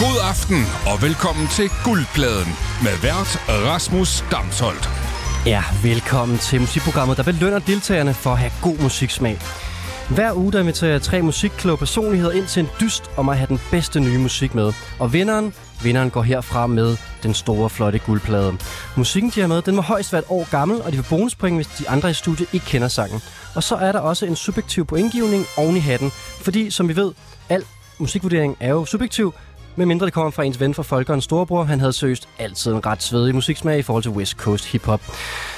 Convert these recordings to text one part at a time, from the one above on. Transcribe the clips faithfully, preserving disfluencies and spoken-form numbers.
God aften og velkommen til Guldpladen med vært Rasmus Damsholt. Ja, velkommen til musikprogrammet, der belønner deltagerne for at have god musiksmag. Hver uge der inviterer jeg tre musikkloge personligheder ind til en dyst om at have den bedste nye musik med. Og vinderen, vinderen går herfra med den store, flotte guldplade. Musikken, de har med, den må højst være et år gammel, og de får bonuspoint, hvis de andre i studiet ikke kender sangen. Og så er der også en subjektiv pointgivning oven i hatten, fordi som vi ved, al musikvurdering er jo subjektiv, medmindre det kommer fra ens ven fra Folkens storebror. Han havde seriøst altid en ret svedig musiksmag i forhold til West Coast hip-hop.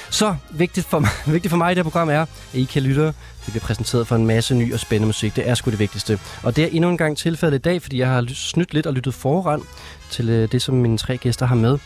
Så vigtigt for, mig, vigtigt for mig i det her program er, at I kan lytte. Vi bliver præsenteret for en masse ny og spændende musik. Det er sgu det vigtigste. Og det er endnu en gang tilfældet i dag, fordi jeg har snydt lidt og lyttet foran til det, som mine tre gæster har med.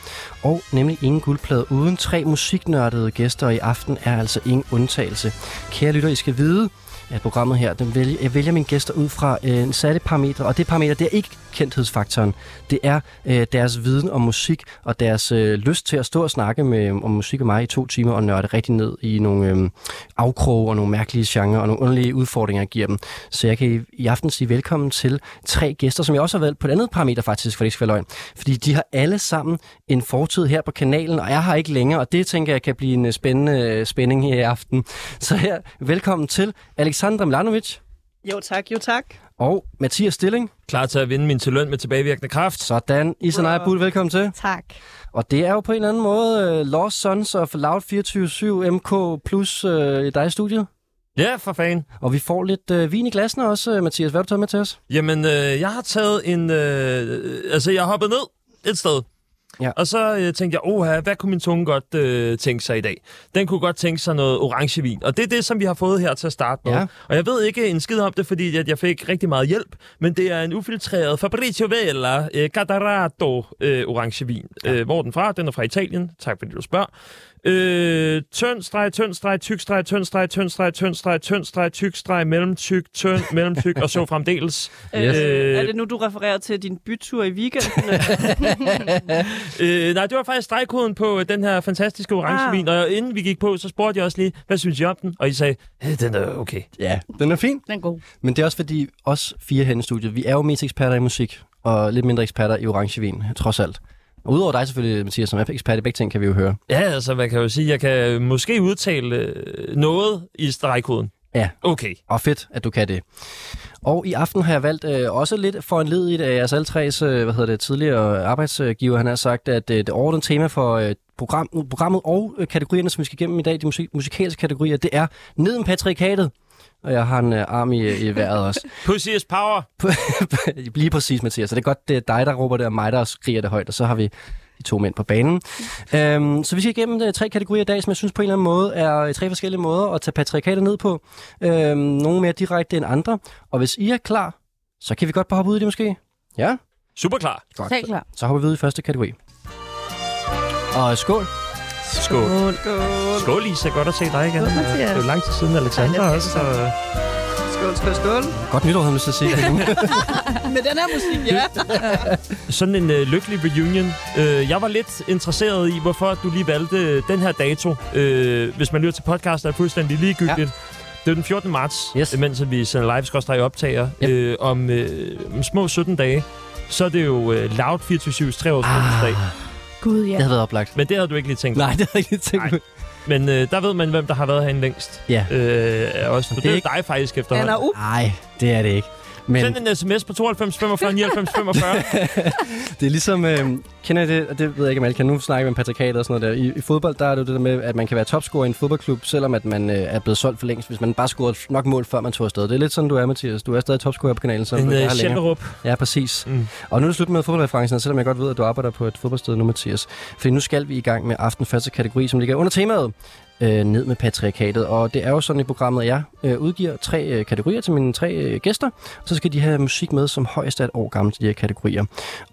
Og nemlig ingen guldplade uden tre musiknørdede gæster, og i aften er altså ingen undtagelse. Kære lytter, I skal vide, at programmet her, den vælger, jeg vælger mine gæster ud fra øh, en særlig parameter, og det parameter, det er ikke kendthedsfaktoren. Det er øh, deres viden om musik, og deres øh, lyst til at stå og snakke med, om musik og mig i to timer, og nørde rigtig ned i nogle øh, afkroge og nogle mærkelige genrer, og nogle underlige udfordringer, jeg giver dem. Så jeg kan i, i aften sige velkommen til tre gæster, som jeg også har valgt på et andet parameter faktisk, for det ikke skal være løgn. Fordi de har alle sammen en fortid her på kanalen, og jeg har ikke længere, og det tænker jeg kan blive en spændende spænding her i aften. Så her, velkommen til Aleksandra Milanovic. Jo tak, jo tak. Og Mathias Stilling. Klar til at vinde min til løn med tilbagevirkende kraft. Sådan. Isa Naja Buhl, velkommen til. Tak. Og det er jo på en eller anden måde uh, Lost Sons of Loud fireogtyve syv M K plus uh, i dig i studiet. Ja, for fanden. Og vi får lidt øh, vin i glassene også, øh, Mathias. Hvad har du taget med til os? Jamen, øh, jeg har taget en... Øh, altså, jeg har hoppet ned et sted. Ja. Og så øh, tænkte jeg, oha, hvad kunne min tunge godt øh, tænke sig i dag? Den kunne godt tænke sig noget orangevin. Og det er det, som vi har fået her til at starte med. Ja. Og jeg ved ikke en skid om det, fordi at jeg fik rigtig meget hjælp. Men det er en ufiltreret Fabrizio Vella øh, Gattarato øh, orangevin. Ja. Øh, hvor er den fra? Den er fra Italien. Tak fordi du spørger. Øh, tynd streg, tynd streg, tyk streg, tynd streg, tynd streg, tynd streg, tynd streg, tyk streg, mellem tyk, tynd, mellem tyk, og så fremdeles. Yes. Øh, er det nu, du refererer til din bytur i weekenden? øh, nej, det var faktisk stregkoden på den her fantastiske orangevin, ah. Og inden vi gik på, så spurgte jeg også lige, hvad synes I om den? Og I sagde, den er okay. Ja, den er fin. Den er god. Men det er også fordi, os fire her i studiet, vi er jo mest eksperter i musik, og lidt mindre eksperter i orangevin, trods alt. Og udover dig selvfølgelig, Mathias, som er ekspert i begge ting, kan vi jo høre. Ja, altså, man kan jo sige, jeg kan måske udtale noget i stregkoden. Ja. Okay. Og fedt, at du kan det. Og i aften har jeg valgt øh, også lidt foranledigt af jeres alle tres, øh, hvad hedder det, tidligere arbejdsgiver. Han har sagt, at øh, det overordnede tema for øh, program, programmet og øh, kategorierne, som vi skal igennem i dag, de musik- musikalske kategorier, det er neden patriarkatet. Og jeg har en øh, arm i, i vejret også. Pussy is power! Lige præcis, Mathias. Så det er godt, det er dig, der råber det, og mig, der skriger det højt. Og så har vi de to mænd på banen. øhm, så vi skal igennem øh, tre kategorier i dag, som jeg synes på en eller anden måde er tre forskellige måder at tage patriarkatet ned på. Øhm, nogle mere direkte end andre. Og hvis I er klar, så kan vi godt bare hoppe ud i det måske. Ja? Super klar. Godt. Så, så hopper vi ud i første kategori. Og skål! Skål. Skål. Skål. Skål, Lisa. Godt at se dig igen. Skål, det er jo lang tid siden, Aleksandra også. Så... Skål, skål, skål. Godt nytår, havde man lyst til at se det. Med den her musik, ja. Sådan en øh, lykkelig reunion. Øh, jeg var lidt interesseret i, hvorfor du lige valgte den her dato. Øh, hvis man lytter til podcast, er det fuldstændig ligegyldigt. Ja. Det er den fjortende marts, yes. Mens vi sender live-skostræk optager. Yep. Øh, om, øh, om små sytten dage, så er det jo øh, Loud fireogtyve syvs tre års fødselsdag. Gud, ja. Det havde været oplagt. Men det havde du ikke lige tænkt på. Nej, det havde jeg ikke lige tænkt på. Men øh, der ved man, hvem der har været herinde længst. Ja. Øh, også. Det, det er ikke... dig faktisk efterhånden. Nej, det er det ikke. Men... Send en sms på tooghalvfems femogfyrre nioghalvfems femogfyrre. Det er ligesom... Øh, kender I det? Og det ved jeg ikke, om alle kan. Nu snakke med patriarkatet og sådan noget der. I, I fodbold, der er det jo det der med, at man kan være topscorer i en fodboldklub, selvom at man øh, er blevet solgt for længst, hvis man bare scorede nok mål, før man tog afsted. Det er lidt sådan, du er, Mathias. Du er stadig topscorer på kanalen, så en, jeg har længere. Ja, præcis. Mm. Og nu er det slut med fodboldreferencen, selvom jeg godt ved, at du arbejder på et fodboldsted nu, Mathias. Fordi nu skal vi i gang med aften første kategori, som ligger under temaet. Øh, ned med patriarkatet, og det er jo sådan i programmet, at jeg øh, udgiver tre øh, kategorier til mine tre øh, gæster, og så skal de have musik med, som højst er et år gammel til de her kategorier.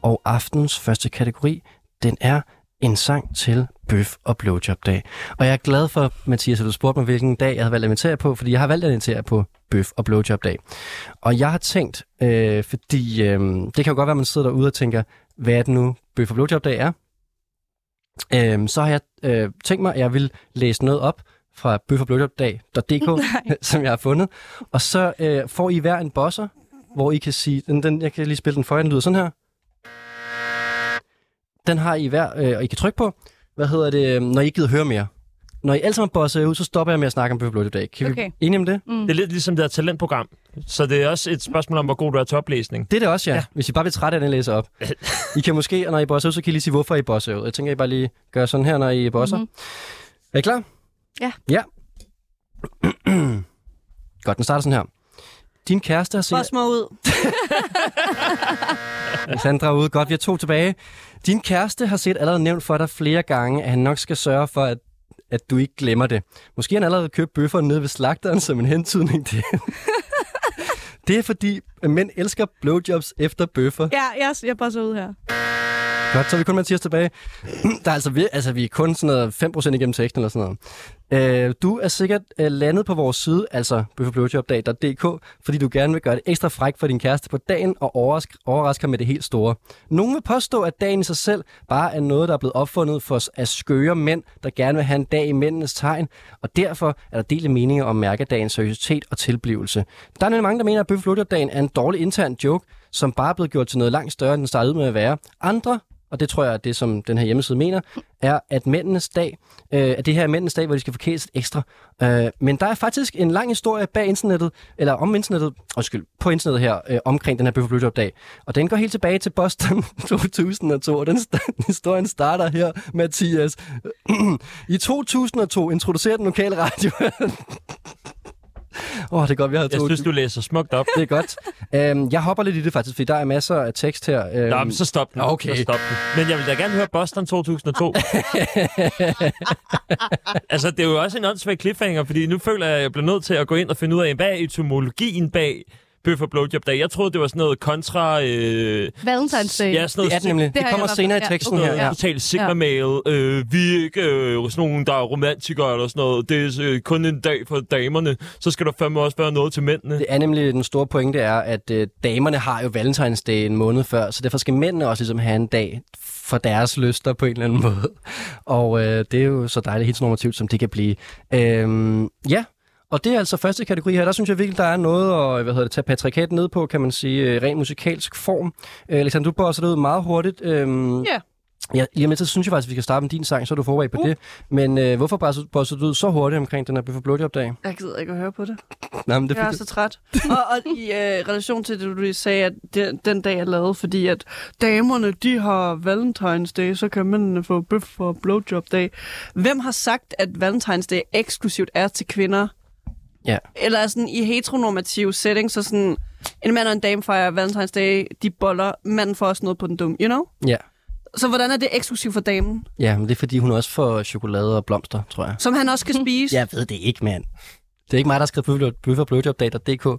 Og aftens første kategori, den er en sang til bøf- og blowjob-dag. Og jeg er glad for, Mathias, at du spurgte mig, hvilken dag jeg havde valgt at invitere på, fordi jeg har valgt at invitere på bøf- og blowjob-dag. Og jeg har tænkt, øh, fordi øh, det kan jo godt være, at man sidder derude og tænker, hvad er det nu, bøf- og blowjob-dag er? Øhm, så har jeg øh, tænkt mig, at jeg vil læse noget op fra bøf og blowjob dag punktum d k, som jeg har fundet. Og så øh, får I hver en bosser, hvor I kan sige... Den, den, jeg kan lige spille den for jer, den lyder sådan her. Den har I hver, øh, og I kan trykke på, hvad hedder det, når I ikke gider høre mere. Når I alle sammen bosser ud, så stopper jeg med at snakke om Bøf og Blødt i dag. Kan okay. vi enige om det? Mm. Det er lidt ligesom det her talentprogram. Så det er også et spørgsmål om, hvor god du er til oplæsning. Det er det også, ja. ja. Hvis I bare bliver trætte af den, læser op. I kan måske, og når I bosser ud, så kan I lige sige, hvorfor I bosser ud. Jeg tænker, I bare lige gør sådan her, når I bosser. Mm-hmm. Er I klar? Ja. Ja. Godt, den starter sådan her. Din kæreste har set... Boss mig ud. Sandra ude. Godt, vi har to tilbage. Din kæreste har set allerede nævnt for dig flere gange, at han nok skal sørge for, at at du ikke glemmer det. Måske har han allerede købt bøfferne nede ved slagteren som en hentydning til. Det er fordi, at mænd elsker blowjobs efter bøffer. Ja, yes, jeg bare så ud her. Godt, så er vi kun Mathias tilbage. Der er altså, vi, altså, vi er kun sådan noget fem procent igennem teksten eller sådan noget. Øh, du er sikkert uh, landet på vores side, altså bøfferblowjobdag punktum d k, fordi du gerne vil gøre det ekstra fræk for din kæreste på dagen og overrask, overrasker med det helt store. Nogen vil påstå, at dagen i sig selv bare er noget, der er blevet opfundet for os af skøre mænd, der gerne vil have en dag i mændenes tegn, og derfor er der delte meninger om mærkedagens seriøsitet og tilblivelse. Der er nemlig mange, der mener, at bøfferblowjobdagen er en dårlig intern joke, som bare er blevet gjort til noget langt større, end den startede med at være. Andre, og det tror jeg er det, som den her hjemmeside mener, er, at mændenes dag, øh, at det her er mændenes dag, hvor de skal forkæles ekstra. Øh, men der er faktisk en lang historie bag internettet, eller om internettet, undskyld, på internettet her, øh, omkring den her Bøf og Blowjob-dag. Og den går helt tilbage til Boston to tusind og to, og den st- historien starter her, Mathias. I to tusind og to introducerer den lokale radio... Åh, oh, det er godt, vi har to. Jeg synes, du læser smukt op. Det er godt. Æm, jeg hopper lidt i det faktisk, fordi der er masser af tekst her. Æm... Nå, men så stop den. Okay. Så stop den. Men jeg vil da gerne høre Boston to tusind og to. Altså, det er jo også en åndssvagt cliffhanger, fordi nu føler jeg, at jeg bliver nødt til at gå ind og finde ud af, hvad er etymologien bag Bøf og Blowjob-dag? Jeg troede, det var sådan noget kontra... Øh... Valentine's Day. Ja, sådan noget. Det er det nemlig. Det, det kommer senere i teksten her. Ja. Totalt sigma-mail. Øh, vi er ikke øh, sådan nogen, der er romantikere eller sådan noget. Det er øh, kun en dag for damerne. Så skal der fandme også være noget til mændene. Det er nemlig den store pointe, er, at øh, damerne har jo Valentine's Day en måned før, så derfor skal mændene også ligesom have en dag for deres lyster på en eller anden måde. Og øh, det er jo så dejligt, helt så normativt, som det kan blive. Øh, ja. Og det er altså første kategori her. Der synes jeg virkelig, der er noget og hvad hedder det, tage patriarkatet ned på, kan man sige, ren musikalsk form. Øh, Alexander, du bør så det ud meget hurtigt. Øhm, yeah. Ja. Lige med, så synes jeg faktisk, vi skal starte med din sang, så er du forberedt på uh. det. Men øh, hvorfor bør så du ud så hurtigt omkring den her Bøf og Blowjob-dag? Jeg gider ikke at høre på det. Nej, men det jeg er det. Så træt. Og, og i øh, relation til det, du lige sagde, at det, den dag er lavet, fordi at damerne, de har Valentine's Day, så kan mændene få Bøf og Blowjob-dag. Hvem har sagt, at Valentine's Day eksklusivt er til kvinder? Yeah. Eller sådan i heteronormativ setting, så sådan en mand og en dame fejrer Valentine's Day, de boller, manden får også noget på den dumme, you know? Ja. Yeah. Så hvordan er det eksklusivt for damen? Ja, men det er fordi, hun også får chokolade og blomster, tror jeg. Som han også skal spise? Jeg ved det ikke, mand. Det er ikke mig, der har skrevet Bøf og Blowjob-dag punktum d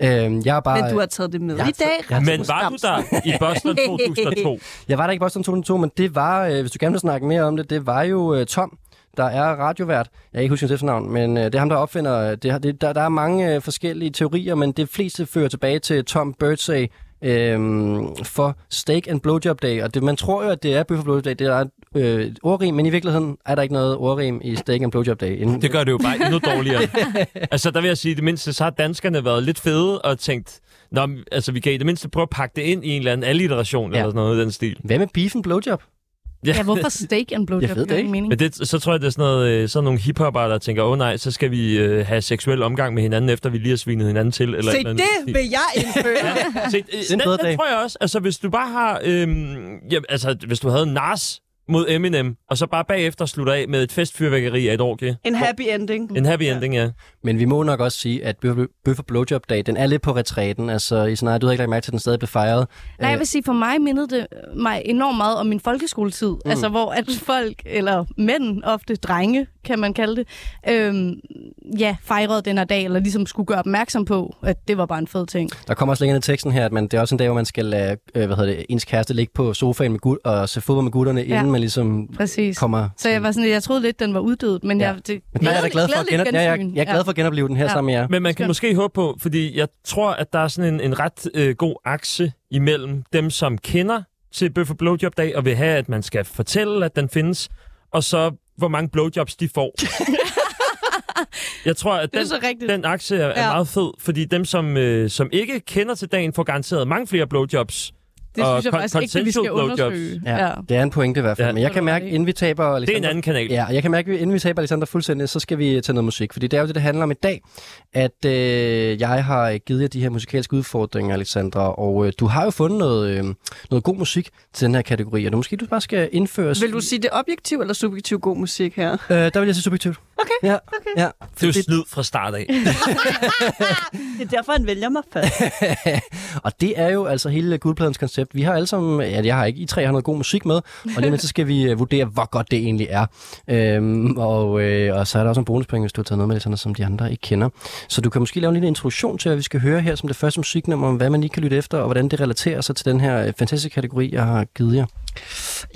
k. Øhm, jeg er bare... Men du har taget det med jeg i dag. Taget, men var du der i Boston to tusind og to? Jeg var der ikke i Boston to tusind og to, men det var, øh, hvis du gerne vil snakke mere om det, det var jo øh, Tom, der er radiovært. Jeg kan ikke huske hans efternavn, men det er ham, der opfinder... Det, det, der, der er mange forskellige teorier, men det fleste fører tilbage til Tom Birdsey øhm, for Steak and Blowjob Day. Og det, man tror jo, at det er Bøf og Blowjob Day. Det er øh, et ordrim, men i virkeligheden er der ikke noget ordrim i Steak and Blowjob Day. Inden... Det gør det jo bare endnu dårligere. Altså, der vil jeg sige, at det mindste, så har danskerne været lidt fede og tænkt... Nå, altså, vi kan i det mindste prøve at pakke det ind i en eller anden alliteration, ja, eller sådan noget i den stil. Hvad med beef and blowjob? Ja. Ja, hvorfor steak and blowjob? Jeg ved det ikke. Men det, så tror jeg, det er sådan, noget, sådan nogle hiphopper, der tænker, åh oh, nej, så skal vi øh, have seksuel omgang med hinanden, efter vi lige har svinet hinanden til. Eller se, eller det noget. Vil jeg indføre. Ja. Se, øh, den, den tror jeg også. Altså, hvis du bare har... Øh, jamen, altså, hvis du havde Nas mod Eminem, og så bare bagefter slutter af med et festfyrværkeri af et orgie. En happy ending. En happy ending, ja. ja. Men vi må nok også sige, at Bøf og Blowjob-dag, den er lidt på retræten. Altså, i scenarie, du har ikke lagt mærke til, den stadig blev fejret. Nej, jeg vil sige, for mig mindede det mig enormt meget om min folkeskoletid. Mm. Altså, hvor at folk, eller mænd, ofte drenge, kan man kalde det, øhm, ja, fejrede den her dag, eller ligesom skulle gøre opmærksom på, at det var bare en fed ting. Der kommer også længere i teksten her, at man, det er også en dag, hvor man skal lade øh, hvad hedder det, ens kæreste ligge på sofaen med gut, og se fodbold med gutterne, ja, inden man ligesom præcis kommer... Så jeg var sådan, jeg troede lidt, den var uddød, men ja, jeg... Det, men jeg, er glad for at genop... ja, jeg, jeg er glad for at genopleve den her, ja, sammen med jer. Men man kan skønt måske håbe på, fordi jeg tror, at der er sådan en, en ret øh, god akse imellem dem, som kender til Bøf og Blowjob-dag, og vil have, at man skal fortælle, at den findes, og så hvor mange blowjobs de får. Jeg tror, at den, den aktie er, ja, er meget fed, fordi dem, som, øh, som ikke kender til dagen, får garanteret mange flere blowjobs, Det synes jeg faktisk ikke, vi skal undersøge. Ja, ja. Det er en pointe i hvert fald. Ja. Men jeg kan mærke, inden vi taber Aleksandra, det er en anden kanal. Ja, jeg kan mærke, inden vi taber Aleksandra fuldstændig, så skal vi tage noget musik. Fordi det er jo det, det handler om i dag, at øh, jeg har givet jer de her musikalske udfordringer, Aleksandra. Og øh, du har jo fundet noget, øh, noget god musik til den her kategori, og du måske du bare skal indføres... Vil du sige det objektiv eller subjektiv god musik her? Øh, der vil jeg sige subjektivt. Okay, ja, okay. Ja, det er jo snyd fra start af. Det er derfor, han vælger mig først. Og det er jo altså hele guldpladens koncept. Vi har alle sammen, ja, jeg har ikke, I tre har noget god musik med, og lige med, så skal vi vurdere, hvor godt det egentlig er. Øhm, og, øh, og så er der også en bonuspenge, hvis du har taget noget med det, sådan, som de andre ikke kender. Så du kan måske lave en lille introduktion til, hvad vi skal høre her som det første musiknummer, om hvad man lige kan lytte efter, og hvordan det relaterer sig til den her fantastiske kategori, jeg har givet jer.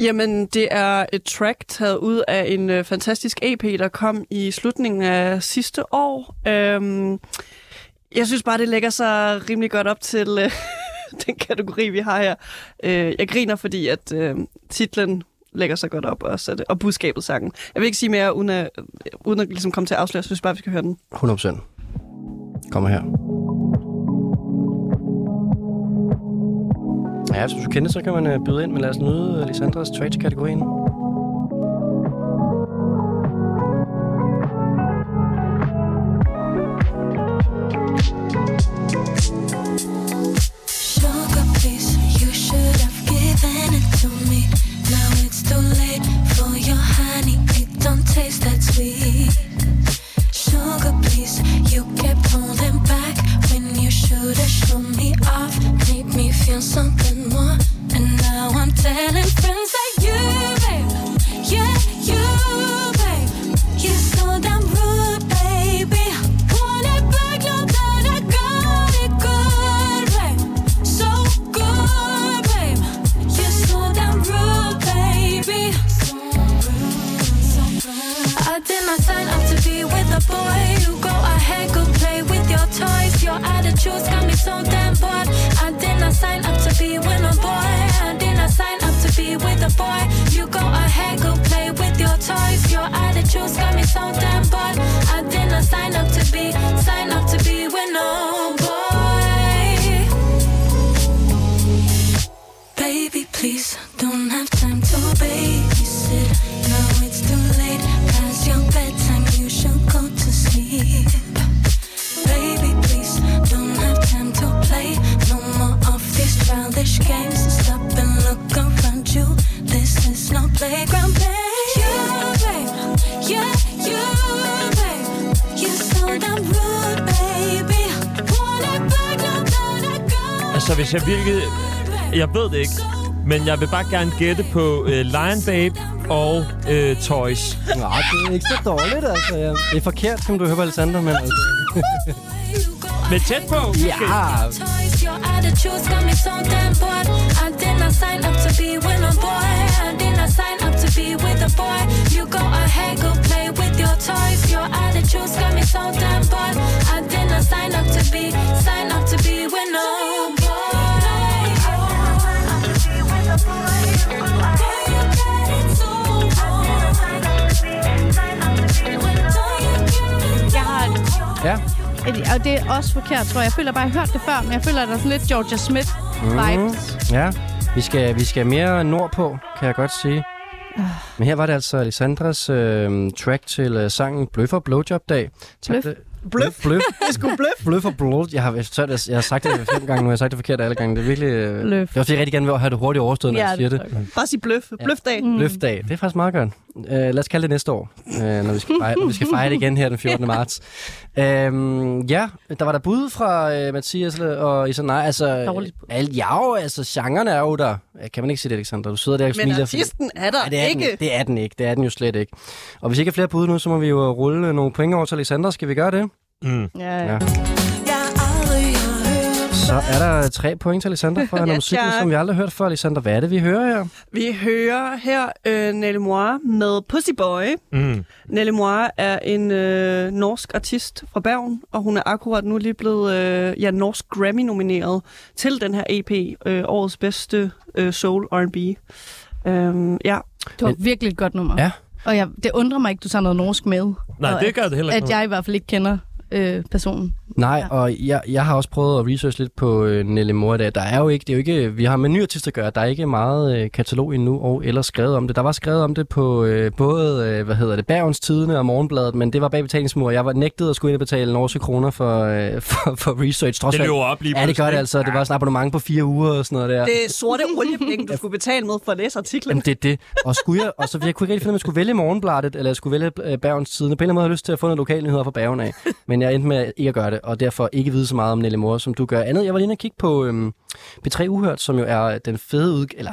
Jamen, det er et track taget ud af en øh, fantastisk E P, der kom i slutningen af sidste år. Øhm, jeg synes bare, det lægger sig rimelig godt op til øh, den kategori, vi har her. Øh, jeg griner, fordi at øh, titlen lægger sig godt op, og, det, og budskabet sangen. Jeg vil ikke sige mere, uden at, uden at ligesom komme til at afsløre. Jeg synes bare, vi skal høre den. hundrede procent. Kommer her. Ja, hvis du kender, så kan man byde ind, men lad os nyde Alexandras trade til kategorien. Jeg virkede, jeg ved det ikke, men jeg vil bare gerne gætte på uh, Lion Babe og uh, Toys. Nej, det er ikke så dårligt, altså. Ja. Det er forkert, som du hører på Alexander, men altså. Men tæt på? Okay. Ja! Ja. Og det er også forkert, tror jeg. Jeg føler bare, jeg har hørt det før, men jeg føler, at der er sådan lidt Georgia Smith-vibes. Mm, ja, vi skal, vi skal mere nordpå, kan jeg godt sige. Uh. Men her var det altså Alexandras øh, track til øh, sangen Bløf og Blowjob-dag. Bløf? Bløf? Bløf. Det skulle bløf. Bløf og blod. Jeg har, jeg, jeg har sagt det fem gange nu, jeg har sagt det forkert alle gange. Det er virkelig... Øh, det er også, jeg rigtig gerne vil have det hurtigt overstået, når ja, jeg siger det. det. Bare sige bløf. Bløfdag. Ja. Mm. Bløfdag. Det er faktisk meget godt. Uh, lad os kalde det næste år, uh, når vi skal fejre, vi skal fejre det igen her den fjortende marts. Uh, ja, der var der bud fra uh, Mathias og Isa Naja. Altså, dårligt bud. Al, ja, jo, altså, genrerne er jo der. Uh, kan man ikke sige det, Alexandra? Du sidder der og smiler. Men artisten er der ja, er ikke. Den, det er den ikke. Det er den jo slet ikke. Og hvis ikke er flere bud nu, så må vi jo rulle nogle point over til Alexandra. Skal vi gøre det? Mm. Ja, ja. Ja. Så er der tre point til Alexandra for noget musik, som vi aldrig har hørt før. Alexandra, hvad er det, vi hører her? Vi hører her øh, Nelly Moar med Pussy Boy. Mm. Nelly Moar er en øh, norsk artist fra Bergen, og hun er akkurat nu lige blevet øh, ja, norsk Grammy-nomineret til den her E P, øh, årets bedste øh, soul R and B. Øh, ja. Det var et virkelig godt nummer. Ja. Og jeg, det undrer mig ikke, du tager noget norsk med. Nej, det gør det heller ikke. At jeg i hvert fald ikke kender øh, personen. Nej, ja. Og jeg, jeg har også prøvet at researche lidt på øh, Nelly Moar. Der er jo ikke, det er jo ikke, vi har med ny artist at gøre, der er ikke meget øh, katalog endnu, og eller skrevet om det. Der var skrevet om det på øh, både, øh, hvad hedder det, Bergens Tidende og Morgenbladet, men det var bag betalingsmur. Jeg var nægtet at skulle ind og betale norske kroner for, øh, for, for research. Trods det løber op lige pludselig. Ja, det gør det altså. Det var sådan et abonnement på fire uger og sådan noget der. Det sorte oliepenge, du skulle betale med for at læse artiklen. Jamen, det er det. Og, skulle jeg, og så jeg kunne ikke rigtig finde, om jeg skulle vælge Morgenbladet, eller jeg skulle vælge øh, Bergens Tidende. På en eller anden måde har jeg lyst til at få noget lokalnyheder fra Bergen af, men jeg endte med ikke at gøre det, og derfor ikke vide så meget om Nelly Moar, som du gør. Andet, jeg var lige inde og kigge på øhm, P tre Uhørt, som jo er den fede udgave, eller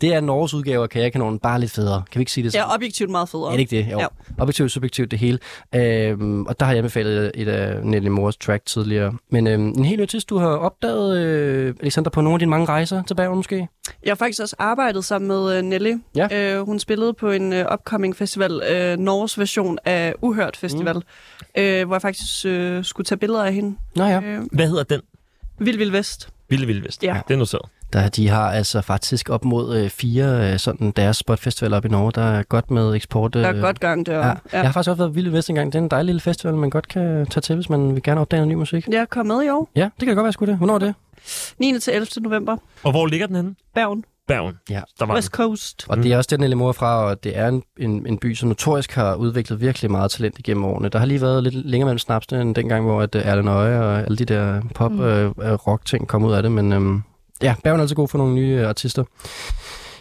det er Norges udgave af Kajakanonen, bare lidt federe. Kan vi ikke sige det sådan? Ja, objektivt meget federe. Er det ikke det? Jo. Ja. Objektivt, subjektivt, det hele. Øhm, og der har jeg anbefalet et af Nelly Moars track tidligere. Men øhm, en helt ny artist, du har opdaget, øh, Aleksandra, på nogle af dine mange rejser til Bergen måske? Jeg har faktisk også arbejdet sammen med øh, Nelly. Ja. Øh, hun spillede på en øh, upcoming festival, øh, Norges version af Uhørt Festival, mm. øh, hvor jeg faktisk øh, skulle tage billeder af hende. Nå ja. Øh, Hvad hedder den? Vild Vild Vest. Vild Vild Vest. Ja. Det er noteret. Der, de har altså faktisk op mod øh, fire øh, sådan deres spotfestivaler op i Norge, der er godt med eksport. Øh, der er godt gang deroppe. Ja. Ja. Jeg har faktisk også været Vild Vild Vest engang. Det er en dejlig lille festival, man godt kan tage til, hvis man vil gerne opdage ny musik. Ja, kom med i år. Ja, det kan godt være, jeg skulle det. Hvornår er det? niende til ellevte november. Og hvor ligger den henne? Bergen. Bergen. Ja, der var West Coast. Og det er også den, Nelly Moar fra, og det er en, en, en by, som notorisk har udviklet virkelig meget talent igennem årene. Der har lige været lidt længere mellem snapsene end dengang, hvor Erlen Øje og alle de der pop-rock-ting mm. øh, kom ud af det. Men øhm, ja, Bergen er altså god for nogle nye øh, artister.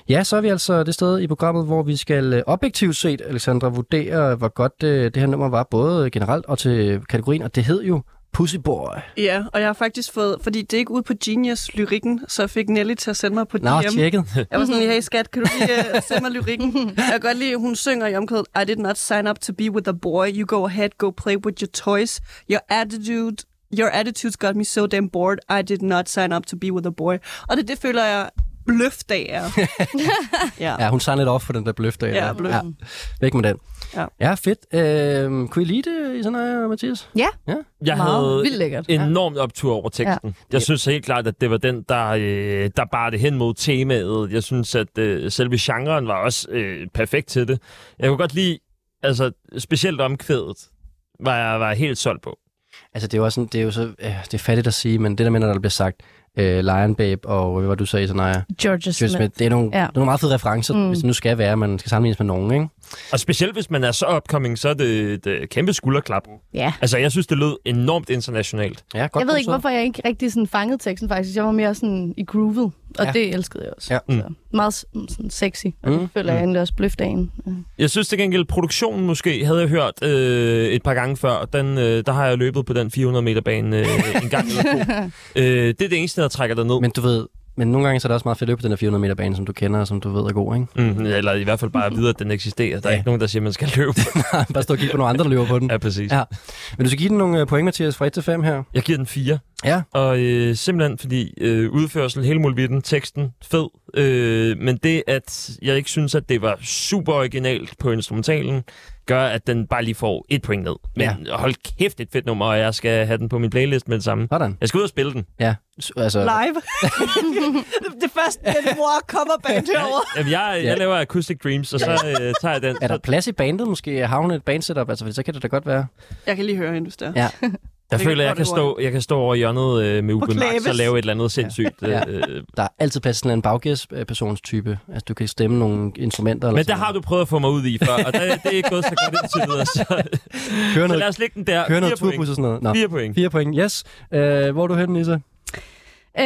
Ja, så er vi altså det sted i programmet, hvor vi skal øh, objektivt set, Aleksandra, vurdere, hvor godt øh, det her nummer var, både generelt og til kategorien, og det hed jo Pussyboy. Ja, og jeg har faktisk fået, fordi det er ikke ude på Genius-lyrikken, så jeg fik Nelly til at sende mig på D M. Nå, tjekket. Jeg var sådan, hey skat, kan du lige uh, sende mig lyrikken? Jeg kan godt lide, hun synger i omkødet, I did not sign up to be with a boy. You go ahead, go play with your toys. Your attitude, your attitudes got me so damn bored. I did not sign up to be with a boy. Og det, det føler jeg bløfdag er. ja. ja, hun signede lidt op for den der bløfdag. Ja, bløf. Ja. Væk med den. Ja, ja fedt. Øhm, kunne I lide det, Isa Naja og Mathias? Ja. ja. Jeg havde enormt optur over teksten. Ja. Jeg synes helt klart, at det var den, der, øh, der bar det hen mod temaet. Jeg synes, at øh, selve genren var også øh, perfekt til det. Jeg kunne godt lide, altså specielt omkvædet, var jeg var helt solgt på. Altså det er jo også sådan, det er jo så, øh, det er fattigt at sige, men det der mener, der bliver sagt, Øh, Lion Babe og hvad var du sagde, Isa Naja? George Smith. Smith. Det er nogle, ja. nogle meget fede referencer, mm. hvis det nu skal være, man skal sammenlignes med nogen, ikke? Og specielt hvis man er så upcoming, så er det et kæmpe skulderklap. Ja. Altså, jeg synes, det lød enormt internationalt. Ja, godt jeg ved ikke, så. hvorfor jeg ikke rigtig sådan fangede teksten, faktisk. Jeg var mere sådan i groovet, og ja. det elskede jeg også. Ja. Mm. Så meget sådan sexy, og mm. det føler mm. jeg egentlig også bløft af en. Ja. Jeg synes til gengæld, produktionen måske, havde jeg hørt øh, et par gange før. Den, øh, der har jeg løbet på den fire hundrede meter bane øh, en gang eller to. øh, det er det eneste, der trækker dig ned. Men du ved... Men nogle gange så er det også meget fedt at løbe på den der fire hundrede meter bane, som du kender, og som du ved er god, ikke? Mm, eller i hvert fald bare at vide, at den eksisterer. Der er ja. ikke nogen, der siger, at man skal løbe. Bare stå og kigge på nogle andre, der løber på den. Ja, præcis. Ja. Men du skal give den nogle point, Mathias, fra et til fem her. Jeg giver den fire. Ja. Og øh, simpelthen fordi øh, udførsel, hele muligheden, teksten, fed. Øh, men det, at jeg ikke synes, at det var super originalt på instrumentalen, gør, at den bare lige får et point ned. Men ja. hold kæft, et fedt nummer, og jeg skal have den på min playlist med det samme. Hvordan? Jeg skal ud og spille den. Ja. Altså... Live. det første Nelly Moar coverband herovre. Jamen, jeg, jeg laver Acoustic Dreams, og så øh, tager jeg den. Er der plads i bandet måske? Havne et bandsetup? Altså, så kan det da godt være. Jeg kan lige høre hende, hvis det er. Ja. Jeg føler, jeg kan, stå, jeg kan stå over hjørnet øh, med Uben Max og lave et eller andet sindssygt. Ja. Øh, der er altid plads til en baggæstpersonstype. Altså, du kan stemme nogle instrumenter. Eller men der har du prøvet at få mig ud i før, og der, det er ikke gået så godt indtil videre. Så, noget, så lad os lægge den der. Køre noget turbus og sådan noget. Nå. Fire point. Fire point, yes. Uh, hvor er du henne, Isa? Øhm, det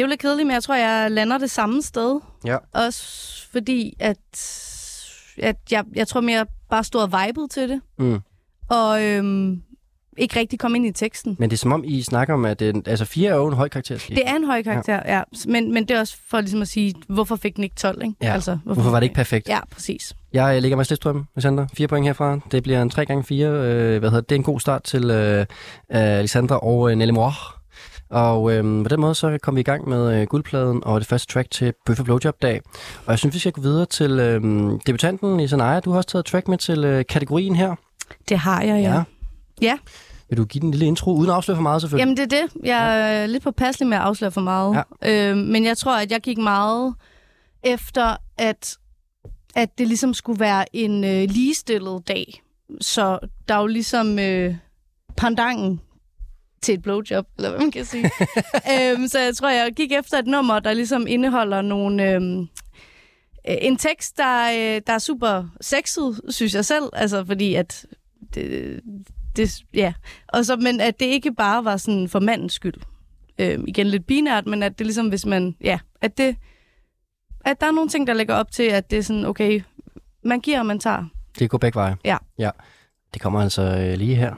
er jo lidt kedeligt, men jeg tror, jeg lander det samme sted. Ja. Også fordi, at, at jeg, jeg tror mere bare stod og vibede til det. Mm. Og... Øhm, ikke rigtig komme ind i teksten. Men det er som om, I snakker om, at det, altså fire er jo en høj karakter. Det er en høj karakter, ja. ja. Men, men det er også for ligesom at sige, hvorfor fik den ikke tolv, ikke? Ja. Altså, hvorfor, hvorfor var det ikke perfekt? Ja, præcis. Jeg ligger med slipstrøm, Aleksandra. Fire point herfra. Det bliver en tre gange fire. Øh, hvad hedder det? Det er en god start til øh, øh, Aleksandra og øh, Nelly Moar. Og øh, på den måde, så kom vi i gang med øh, guldpladen og det første track til Bøf og Blowjob-dag. Og jeg synes, vi skal gå videre til øh, debutanten Isa Naja. Du har også taget track med til øh, kategorien her. Det har jeg, ja. ja. Ja. Vil du give den en lille intro, uden at afsløre for meget selvfølgelig? Jamen det er det. Jeg er ja. lidt påpasselig med at afsløre for meget. Ja. Øh, men jeg tror, at jeg gik meget efter, at, at det ligesom skulle være en øh, ligestillet dag. Så der er jo ligesom øh, pandangen til et blowjob, eller hvad man kan sige. øhm, så jeg tror, jeg gik efter et nummer, der ligesom indeholder nogle... Øhm, en tekst, der, øh, der er super sexet, synes jeg selv, altså fordi at... Det, det, ja, og så, men at det ikke bare var sådan for mandens skyld. Øhm, igen lidt binært, men at det ligesom, hvis man... Ja, at det... At der er nogle ting, der lægger op til, at det er sådan, okay, man giver, og man tager. Det går begge veje. Ja. Ja. Det kommer altså øh, lige her.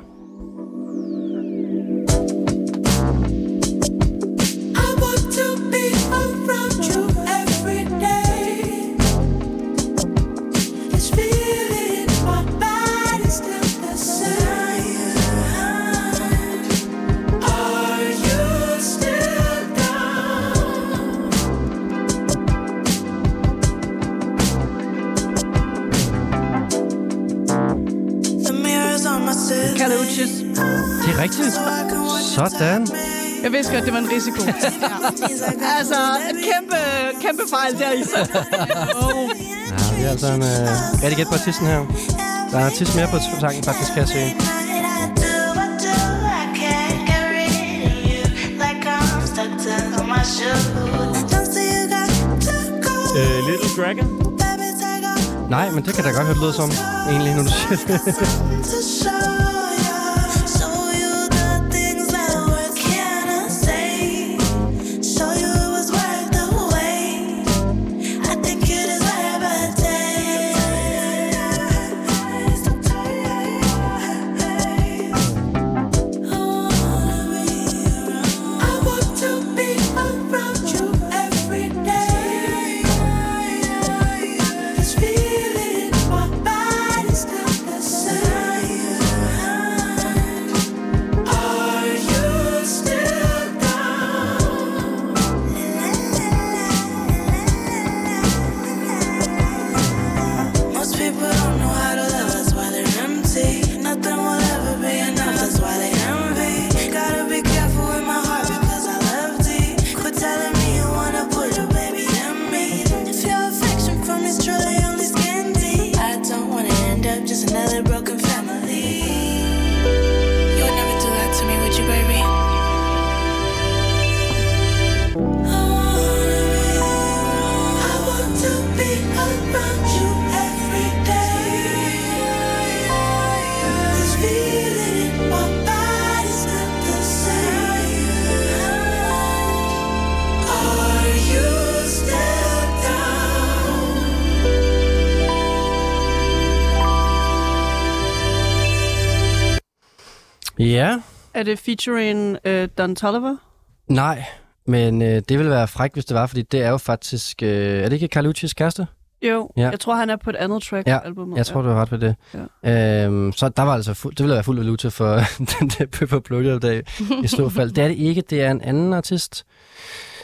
Kali Uchis. Det er rigtigt. Sådan. Jeg vidste godt, det var en risiko. Ja. Altså, en kæmpe, kæmpe fejl der, Isa. Oh. Ja, det er altså en uh, rigtig gæt på artisten her. Der er en artist mere på sangen, faktisk, kan jeg se. Uh, Little Dragon? Nej, men det kan da godt høre lyde som, egentlig, nu du siger det. Ja. Er det featuring uh, Don Toliver? Nej, men uh, det ville være frækt, hvis det var, fordi det er jo faktisk... Uh, er det ikke Kali Uchis kæreste? Jo, ja. Jeg tror, han er på et andet track. Ja, albumet. Jeg tror, du har ret ved det. Ja. Øhm, så der var altså fu- det ville være fuld valuta for den der Pepper Blowjob-dag i så fald. Det er det ikke, det er en anden artist.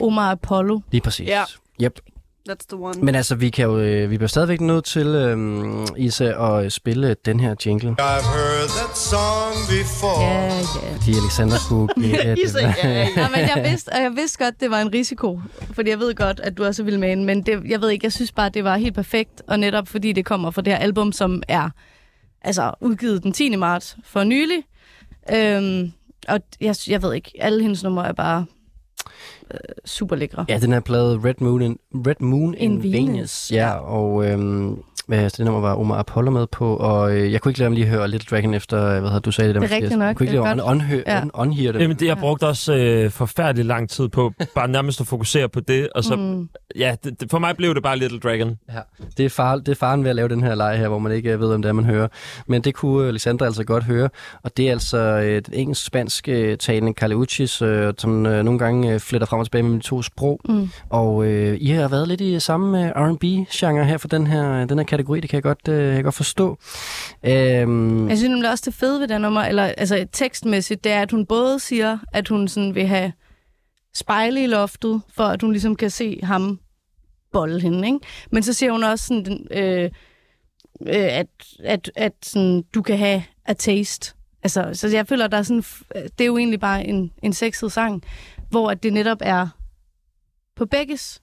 Omar Apollo. Lige præcis. Ja. Yep. That's the one. Men altså, vi kan jo øh, vi bliver stadigvæk nødt til, øh, Isa, at spille den her jingle. I've heard that song before. Ja, yeah, ja. Yeah. Fordi Aleksandra kunne blive... Isa, ja, ja. Ja, men jeg vidste, og jeg vidste godt, det var en risiko. Fordi jeg ved godt, at du også vil med en, men det, jeg ved ikke, jeg synes bare, det var helt perfekt. Og netop fordi det kommer fra det her album, som er altså udgivet den tiende marts for nylig. Øhm, og jeg, jeg ved ikke, alle hendes numre er bare... super lækre. Ja, den her plade Red Moon in, Red Moon in, in Venus. Venus. Ja, og øhm, det nummer var Omar Apollo med på, og øh, jeg kunne ikke lade mig lige høre Little Dragon efter, hvad havde du sagde det der. Det er rigtigt nok. Jeg kunne ikke lade mig åndhøre åndhøre det. Jamen det, jeg brugte også øh, forfærdelig lang tid på, bare nærmest at fokusere på det, og så, mm. ja, det, det, for mig blev det bare Little Dragon. Ja, det er, far, det er faren ved at lave den her leg her, hvor man ikke ved, hvem det er, man hører. Men det kunne Aleksandra altså godt høre, og det er altså øh, den engelsk-spanske talende Kali Uchis, øh, som øh, nogle gange øh, fletter frem og tilbage med de to sprog, mm. og øh, I har været lidt i samme øh, R and B-genre her for den her, den her kategori, det kan jeg godt, øh, jeg kan godt forstå. Øhm... Jeg synes nemlig også, det fede ved det nummer, eller altså tekstmæssigt, det er, at hun både siger, at hun sådan vil have spejle i loftet, for at hun ligesom kan se ham bolle hende, ikke? Men så siger hun også sådan, øh, øh, at, at, at sådan, du kan have a taste. Altså, så jeg føler, der er sådan, det er jo egentlig bare en, en sexet sang, hvor det netop er på begges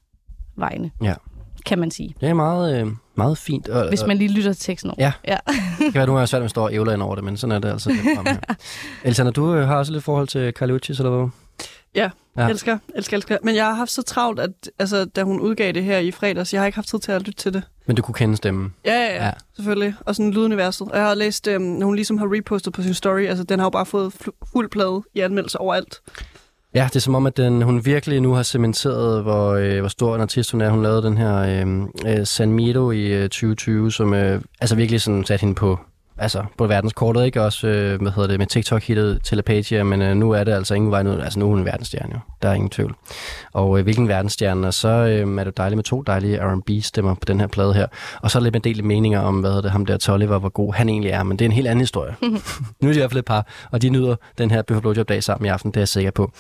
vegne, ja. Kan man sige. Det er meget... Øh... meget fint. Og, hvis man lige lytter til teksten over. Ja. Ja. Det kan være, du har svært, at man står og ævler ind over det, men sådan er det altså. Aleksandra, du har også lidt forhold til Kali Uchis, eller hvad? Ja, ja. elsker, elsker, elsker. Men jeg har haft så travlt, at altså, da hun udgav det her i fredags, jeg har ikke haft tid til at lytte til det. Men du kunne kende stemmen? Ja, ja, ja. Selvfølgelig. Og sådan lyduniverset. Og jeg har læst, øhm, når hun ligesom har repostet på sin story, altså den har jo bare fået fuld plade i anmeldelser overalt. Ja, det er som om, at den, hun virkelig nu har cementeret, hvor, øh, hvor stor en artist hun er. Hun lavede den her øh, San Mito i øh, tyve tyve, som øh, altså virkelig sådan satte hende på, altså, på verdenskortet. Ikke også øh, hvad hedder det, med TikTok-hittet Telepatia, men øh, nu er det altså ingen vej ud. Altså nu er hun en verdensstjerne jo. Der er ingen tvivl. Og øh, hvilken verdensstjerne? Og så øh, er det dejligt med to dejlige R and B-stemmer på den her plade her. Og så er det lidt med en del meninger om, hvad hedder det, ham der Tolliver, hvor god han egentlig er. Men det er en helt anden historie. Nu er de i hvert fald et par, og de nyder den her Bøffer Blowjob-dag sammen i aften, det er jeg sikker på.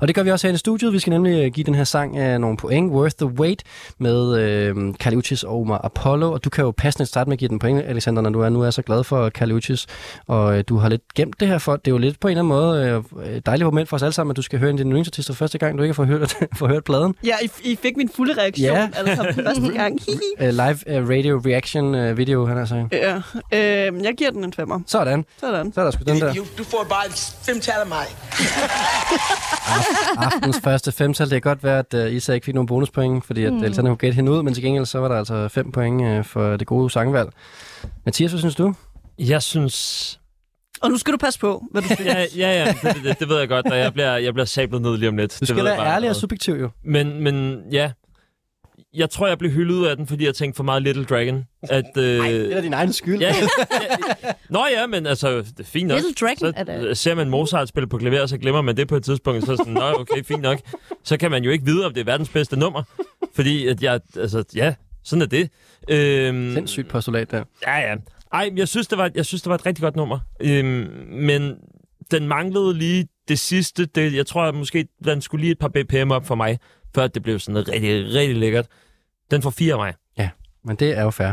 Og det gør vi også her i studiet. Vi skal nemlig give den her sang øh, nogle point. Worth the Wait med øh, Kali Uchis og Omar Apollo. Og du kan jo passende starte med at give den point, Aleksandra, når du er nu er så glad for Kali Uchis, og øh, du har lidt gemt det her for, det er jo lidt på en eller anden måde øh, dejligt moment for os alle sammen, at du skal høre en din yndlingsartist for første gang, du ikke har forhørt, forhørt pladen. Ja, I, I fik min fulde reaktion, ja. Altså for første gang. uh, live uh, radio reaction uh, video, han har sagt. Ja, øh, jeg giver den en femmer. Sådan. Sådan. Så er der sgu den der. Du får bare et femtal af mig. Aftens første femtal, det kan godt være, at uh, Isa ikke fik nogen bonuspoint, fordi at mm. Aleksandra kunne gætte hende ud, men til gengæld så var der altså fem point uh, for det gode sangvalg. Mathias, hvad synes du? Jeg synes... Og nu skal du passe på, hvad du synes. ja, ja, ja det, det, det ved jeg godt, og jeg bliver, jeg bliver sablet ned lige om lidt. Du skal være ærlig og subjektiv, jo. Men, men ja, jeg tror, jeg blev hyldet ud af den, fordi jeg tænkte for meget Little Dragon. At, øh... Nej, det er din egen skyld. ja, ja, ja. Nå ja, men altså, det er fint nok. Little Dragon så, er det. Ser man Mozart spille på klaver, så glemmer man det på et tidspunkt, så er sådan, nå okay, fint nok. Så kan man jo ikke vide, om det er verdens bedste nummer, fordi at jeg, altså ja, sådan er det. Øhm... Sindssygt postulat der. Ja, ja. Ej, jeg synes, det var, jeg synes, det var et rigtig godt nummer. Øhm, men den manglede lige det sidste. Det, jeg tror, at måske den skulle lige et par B P M op for mig, før det blev sådan rigtig, rigtig lækkert. Den får fire af mig. Ja, men det er jo fair.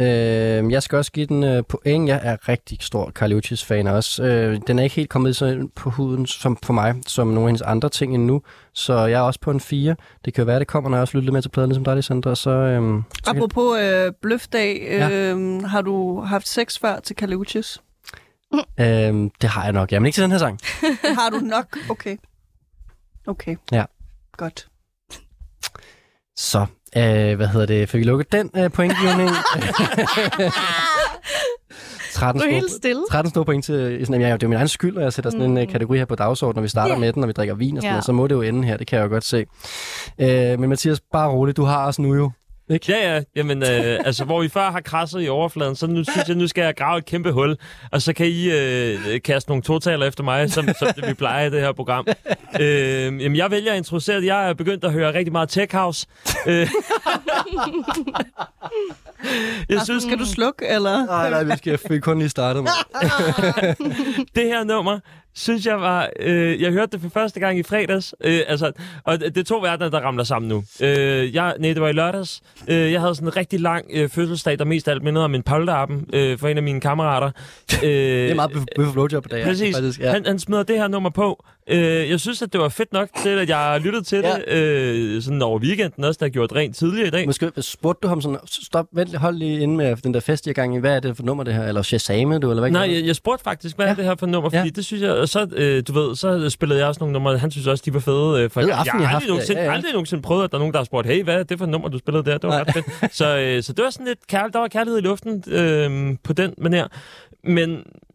Øh, jeg skal også give den øh, point. Jeg er rigtig stor Kali Uchis-fan også. Øh, den er ikke helt kommet så på huden som for mig, som nogle af hendes andre ting endnu. Så jeg er også på en fire. Det kan jo være, det kommer, når jeg også lytter med til pladen, ligesom dig, Aleksandra. Så, øh, så apropos øh, bløfdag, øh, ja. Har du haft sex før til Kali Uchis? Øh, det har jeg nok. Jamen ikke til den her sang. Har du nok? Okay. Okay. Ja. Godt. Så... Æh, hvad hedder det? Fik vi lukket den øh, pointgivning? tretten du er helt stille. tretten store point til... Sådan, ja, det er jo min egen skyld, at jeg sætter sådan en øh, kategori her på dagsordenen, når vi starter yeah. med den, når vi drikker vin og sådan yeah. noget, så må det jo ende her, det kan jeg jo godt se. Æh, men Mathias, bare roligt, du har os nu jo. Ikke? Ja, ja. Jamen, øh, altså, hvor vi før har krasset i overfladen, så nu synes jeg, nu skal jeg grave et kæmpe hul, og så kan I øh, kaste nogle totaler efter mig, som, som det vi plejer i det her program. Øh, jamen, jeg vælger at introducere, jeg er begyndt at høre rigtig meget Tech House. Øh, jeg synes, skal du slukke, eller? Nej, nej, vi skal vi kun lige starte med. Det her nummer, synes jeg var... Øh, jeg hørte det for første gang i fredags. Øh, altså, og det er to verdener, der ramler sammen nu. Øh, jeg, nej, det var i lørdags. Øh, jeg havde sådan en rigtig lang øh, fødselsdag, der mest alt mindede om en polterappen øh, for en af mine kammerater. Øh, det er meget bøf blowjob i dag. Præcis. Faktisk, ja. han, han smider det her nummer på. Øh, jeg synes, at det var fedt nok til, at jeg lyttede til ja. det øh, sådan over weekenden også, der har gjort rent tidligere i dag. Måske spurgte du ham sådan, stop, vent, hold lige inde med den der fest i gang. Hvad er det for nummer, det her? Eller shazamede du? Eller hvad? Nej, jeg, jeg spurgte faktisk, hvad ja. er det her for nummer? Fordi ja. det synes jeg... Så, øh, du ved, så spillede jeg også nogle numre, han synes også, de var fede. Øh, for jeg har aldrig nogensinde ja, ja, ja. prøvet, at der er nogen, der har spurgt, hey, hvad er det for et nummer, du spillede der? Det var ret fedt. Så, øh, så det var sådan lidt kærlighed, der var kærlighed i luften øh, på den manier. Men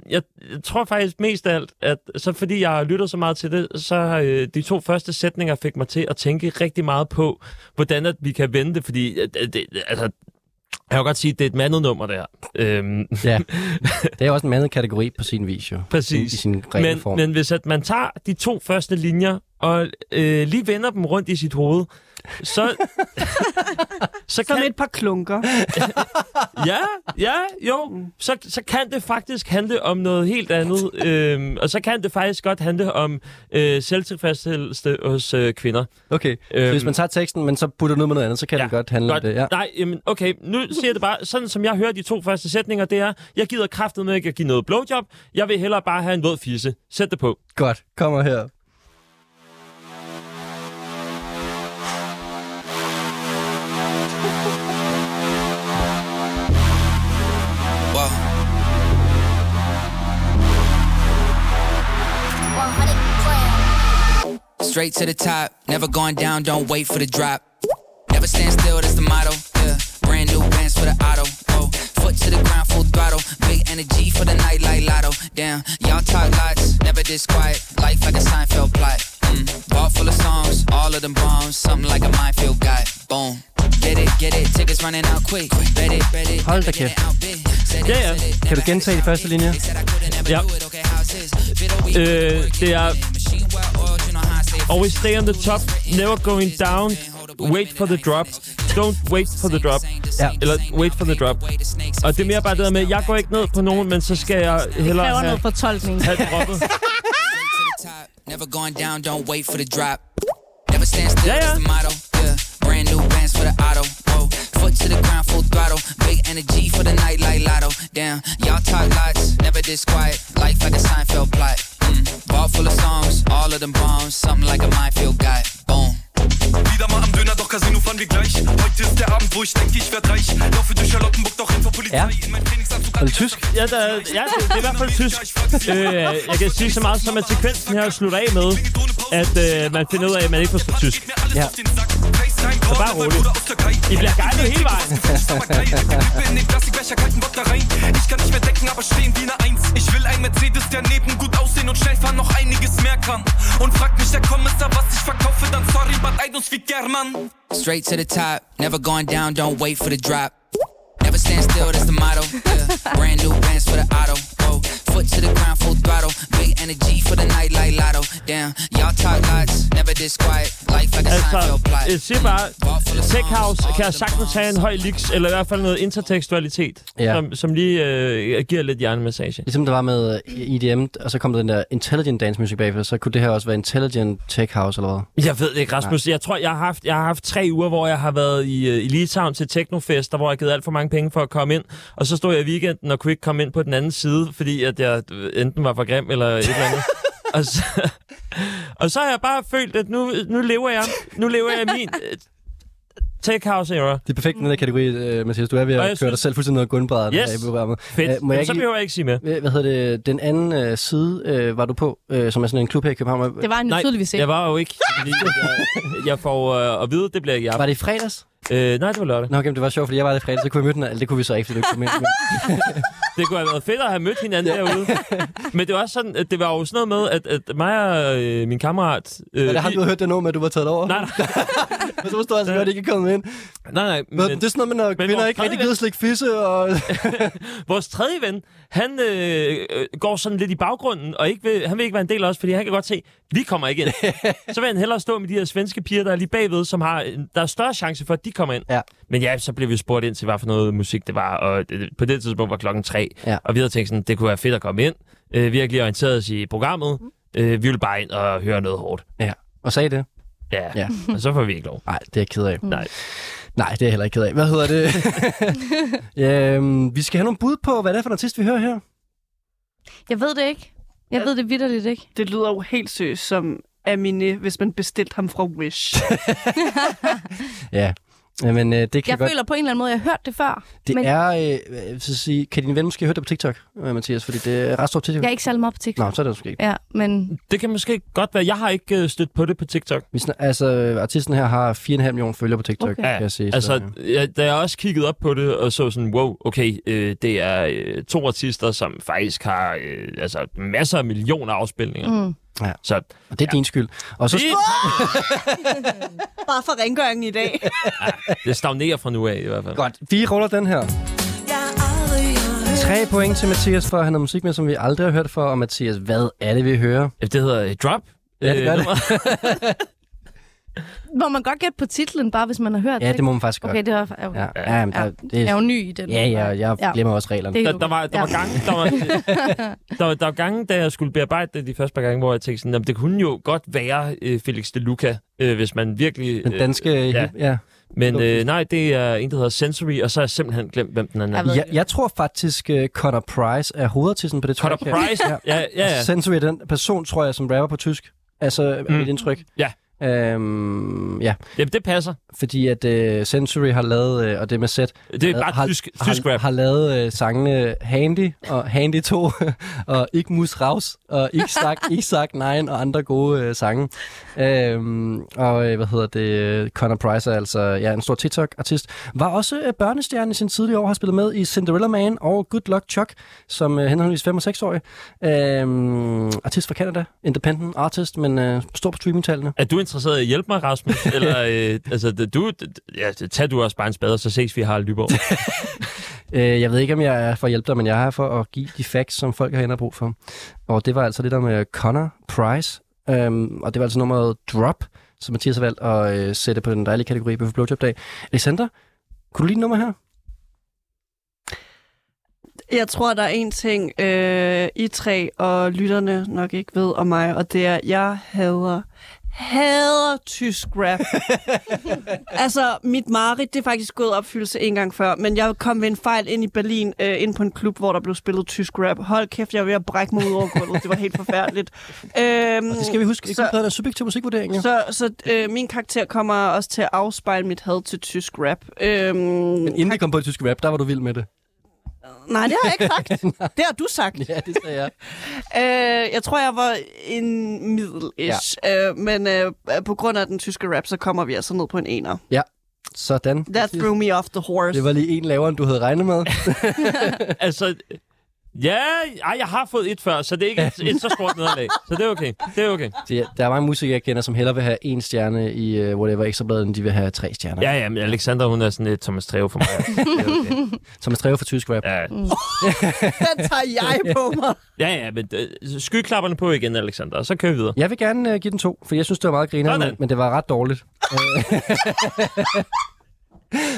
jeg, jeg tror faktisk mest af alt, at så fordi jeg lytter så meget til det, så øh, de to første sætninger fik mig til at tænke rigtig meget på, hvordan at vi kan vende det, fordi øh, det, altså... Jeg kan godt sige, at det er et mandet nummer, der. Øhm. Ja, det er også en mandet kategori på sin vis, jo. Præcis. I sin rene men, form. Men hvis at man tager de to første linjer og øh, lige vender dem rundt i sit hoved, så... så kan Som et par klunker. ja, ja, jo. Så, så kan det faktisk handle om noget helt andet. Øhm, og så kan det faktisk godt handle om øh, selvtilfredshed hos øh, kvinder. Okay, øhm, så hvis man tager teksten, men så putter noget med noget andet, så kan ja, det godt handle godt, om det. Ja. Nej, jamen, okay, nu siger jeg det bare. Sådan som jeg hører de to første sætninger, det er, jeg gider kraftet med ikke at give noget blowjob. Jeg vil hellere bare have en våd fisse. Sæt det på. Godt, kommer her. Straight to the top, never going down, don't wait for the drop. Never stand still, that's the motto, yeah. Brand new bands for the auto, oh. Foot to the ground, full throttle. Big energy for the night like Lotto. Damn, y'all talk lots, never this quiet. Life like a Seinfeld plot, mm. Ball full of songs, all of them bombs. Something like a minefield guy, boom. Get it, get it, tickets running out quick. Bet it, bet it. Hold da kæft. Ja, ja. Kan du gentage de første linjer? Ja. Øh, det er... Always stay on the top, never going down, wait for the drop. Don't wait for the drop. Ja. Eller wait for the drop. Og det er mere bare det der med, jeg går ikke ned på nogen, men så skal jeg hellere have... noget fortolkning. Have droppet. Never going down, don't wait for the drop. Never stand still, that's the motto. Brand new bands for the auto, whoa. Foot to the ground, full throttle. Big energy for the night like Lotto. Damn, y'all talk lots, never this quiet. Life like a Seinfeld plot, mm. Ball full of songs, all of them bombs. Something like a minefield guy, boom. Wieder mal am Döner, doch Casino fahren wir gleich. Heute ist der Abend, wo ich denke, ich werd reich. Laufe durch Charlottenburg, doch hin vor Polizei. Ja. In mein Trainingsanzug an tysk. Ja, da, ja, det er i hvert fald tysk. øh, jeg kan sige så meget som, at sekvensen her slutter af med, at øh, man finder ud af, at man ikke forstår tysk. Ja. Så bare roligt. I bliver gejlet hele vejen. Ich kann nicht mehr denken, aber stehen wie eine Eins. Ich will ein Mercedes, der neben gut aussehen und schnell fahren noch einiges mehr kann. Und fragt mich der Kommissar, was ich verkaufe, dann sorry, but I don't speak German. Straight to the top, never going down, don't wait for the drop. Never stand still, that's the motto. Yeah. Brand new bands for the auto. Whoa. Foot to the ground, full throttle. Big energy for the night like Lotto. Damn, y'all talk lots, never this quiet. Life like a Seinfeld plot. Altså, sig bare, Tech House kan jeg sagtens have en høj lix, eller i hvert fald noget intertekstualitet, ja. som, som lige øh, giver lidt hjernemassage. Ligesom det var med E D M, og så kom den der Intelligent Dance Music bagved, så kunne det her også være Intelligent Tech House, eller hvad? Jeg ved ikke, Rasmus. Nej. Jeg tror, jeg har, haft, jeg har haft tre uger, hvor jeg har været i, i Litauen til Technofest, der hvor jeg givet alt for mange penge for at komme ind, og så stod jeg i weekenden og kunne ikke komme ind på den anden side, fordi at jeg enten var for grim eller et eller andet. Og så, og så har jeg bare følt, at nu, nu lever jeg nu lever jeg min uh, Tech House era. Det er perfekt den der kategori, uh, Mathias. Du er ved at køre synes... dig selv fuldstændig noget gundbrædder. Yes, programmet. Fedt. Uh, må jeg så behøver jeg ikke sige mere. Hvad hedder det? Den anden uh, side uh, var du på, uh, som er sådan en klub her i København. Det var en tydeligvis ikke. Jeg var jo ikke. jeg, jeg får uh, at vide, det bliver ikke jeg. Var det i fredags? Øh, nej, det var lørdag. Nå, okay, det var sjovt, fordi jeg var der i fredag, så kunne jeg møde hende. Eller det kunne vi så ikke, fordi du kunne møde. Det kunne have været fedt at have mødt hinanden derude. Men det var også sådan, det var jo sådan noget med, at, at mig og øh, min kammerat... Øh, men det har du hørt det nu med, at du var taget over? Nej, nej. Men så forstår jeg altså godt, at I ikke er kommet ind. Nej, nej. Men, men, det er sådan noget med, når kvinder ikke rigtig gider slik fisse og... Vores tredje ven, han øh, går sådan lidt i baggrunden, og ikke vil, han vil ikke være en del af os, fordi han kan godt se, vi kommer ikke ind. Så vil han hellere stå med de her svenske piger, der er lige bagved, som har, der er større chance for, at de kommer ind. Ja. Men ja, så blev vi spurgt ind til, hvad for noget musik det var, og på det tidspunkt var klokken tre, ja. Og vi havde tænkt sådan, det kunne være fedt at komme ind. Øh, vi har lige orienteret os i programmet. Øh, vi ville bare ind og høre noget hårdt. Ja, og sagde det. Ja, ja. Og så får vi ikke lov. Nej, det er jeg ked af. Mm. Nej. Nej, det er jeg heller ikke ked af. Hvad hedder det? ja, vi skal have nogle bud på, hvad det er for en artist, vi hører her. Jeg ved det ikke. Jeg ved det vitterligt ikke. Det lyder jo helt søst som Aminé, hvis man bestilte ham fra Wish. ja. Jamen, øh, det kan jeg godt... føler på en eller anden måde, jeg har hørt det før. Det men... er, øh, så sige, kan din ven måske høre det på TikTok, Mathias? Fordi det er ret stort TikTok. Jeg er ikke særlig meget på TikTok. Nå, så er det måske ikke. Ja, men... Det kan måske godt være. Jeg har ikke stødt på det på TikTok. Hvis, altså, artisten her har fire komma fem millioner følgere på TikTok, okay. Kan jeg sige. Altså, ja, da jeg også kiggede op på det, og så sådan, wow, okay, øh, det er øh, to artister, som faktisk har øh, altså, masser af millioner afspilninger. Mm. Ja. Så, og det er ja. Din skyld. Og så... Bare for rengøringen i dag. ja, det stagnerer fra nu af i hvert fald. Godt, vi ruller den her. Tre point til Mathias for at han har musik med, som vi aldrig har hørt for. Og Mathias, hvad er det, vi hører? Det hedder Drop. Ja, det gør det. Må man godt gætte på titlen, bare hvis man har hørt det? Ja, det må man faktisk okay, godt. Okay, det var... Okay. Ja, ja, der, det er jo ny i den. Ja, ja, jeg ja. glemmer også reglerne. Okay. Der, der var, der var ja. gange, der var, der, der var gange, da jeg skulle bearbejde det de første par gange, hvor jeg tænkte sådan, det kunne jo godt være øh, Felix De Luca, øh, hvis man virkelig... Øh, den danske... Øh, ja. ja. Men øh, nej, det er en, der hedder Sensory, og så har jeg simpelthen glemt, hvem den anden er. Jeg, jeg tror faktisk, uh, Connor Price er hovedartisten på det track. Connor Price? ja, ja, ja. Altså, Sensory er den person, tror jeg, som rapper på tysk. Altså, mm. mit indtryk. Ja. Øhm, ja. Jamen, det passer. fordi at uh, Sensory har lavet, uh, og det med set, det er bare har, tysk, har, tysk rap. Har, har lavet uh, sangene Handy og Handy to og Ik Mus Raus og Ik Sag, Ik Sag Nein og andre gode uh, sange. Uh, og uh, hvad hedder det? Connor Price er altså ja, en stor TikTok-artist. Var også uh, børnestjerne i sin tidlige år, har spillet med i Cinderella Man og Good Luck Chuck, som uh, henholdsvis fem og seks-årige. Uh, artist fra Canada, independent artist, men uh, står på streamingtallene. Er du interesseret i at hjælpe mig, Rasmus? Eller, øh, altså, du, ja, tag du også bare en spade, så ses vi i Harald Lyborg. øh, jeg ved ikke, om jeg er for at hjælpe dig, men jeg er her for at give de facts, som folk har hænder brug for. Og det var altså det der med Connor Price, øhm, og det var altså nummeret Drop, som Mathias har valgt at øh, sætte på den dejlige kategori Bøf og Blowjob-dag. Aleksandra, kunne du lide nummer her? Jeg tror, der er en ting, øh, I tre og lytterne nok ikke ved om mig, og det er, at jeg hader... hader tysk rap. Altså, mit mareridt, det er faktisk gået opfyldelse en gang før, men jeg kom ved en fejl ind i Berlin, øh, ind på en klub, hvor der blev spillet tysk rap. Hold kæft, jeg var ved at brække mig ud over gulvet. Det var helt forfærdeligt. øhm, Og det skal vi huske. Ikke så, der er subjektiv musikvurdering, ja. Så, så øh, min karakter kommer også til at afspejle mit had til tysk rap. Øhm, men inden vi kom på tysk rap, der var du vild med det. Nej, det har jeg ikke sagt. Det har du sagt. Ja, det sagde jeg. øh, jeg tror, jeg var en middel-ish. Ja. Øh, men øh, på grund af den tyske rap, så kommer vi altså ned på en ener. Ja, sådan. That threw me off the horse. Det var lige en lavere, end du havde regnet med. Altså, ja, ej, jeg har fået et før, så det er ikke et, et så stort nederlag. Så det er okay. Det er okay. Det, der er mange musikere, jeg kender, som hellere vil have en stjerne i uh, whatever ekstrabladet, end de vil have tre stjerner. Ja, ja, men Aleksandra, hun er sådan et Thomas Treve for mig. Okay. Thomas Treve for tysk rap. Ja. Mm. Den tager jeg på mig. Ja, ja, men uh, skyklapperne på igen, Aleksandra, og så kører vi videre. Jeg vil gerne uh, give den to, for jeg synes, det var meget grinerende, men, men det var ret dårligt.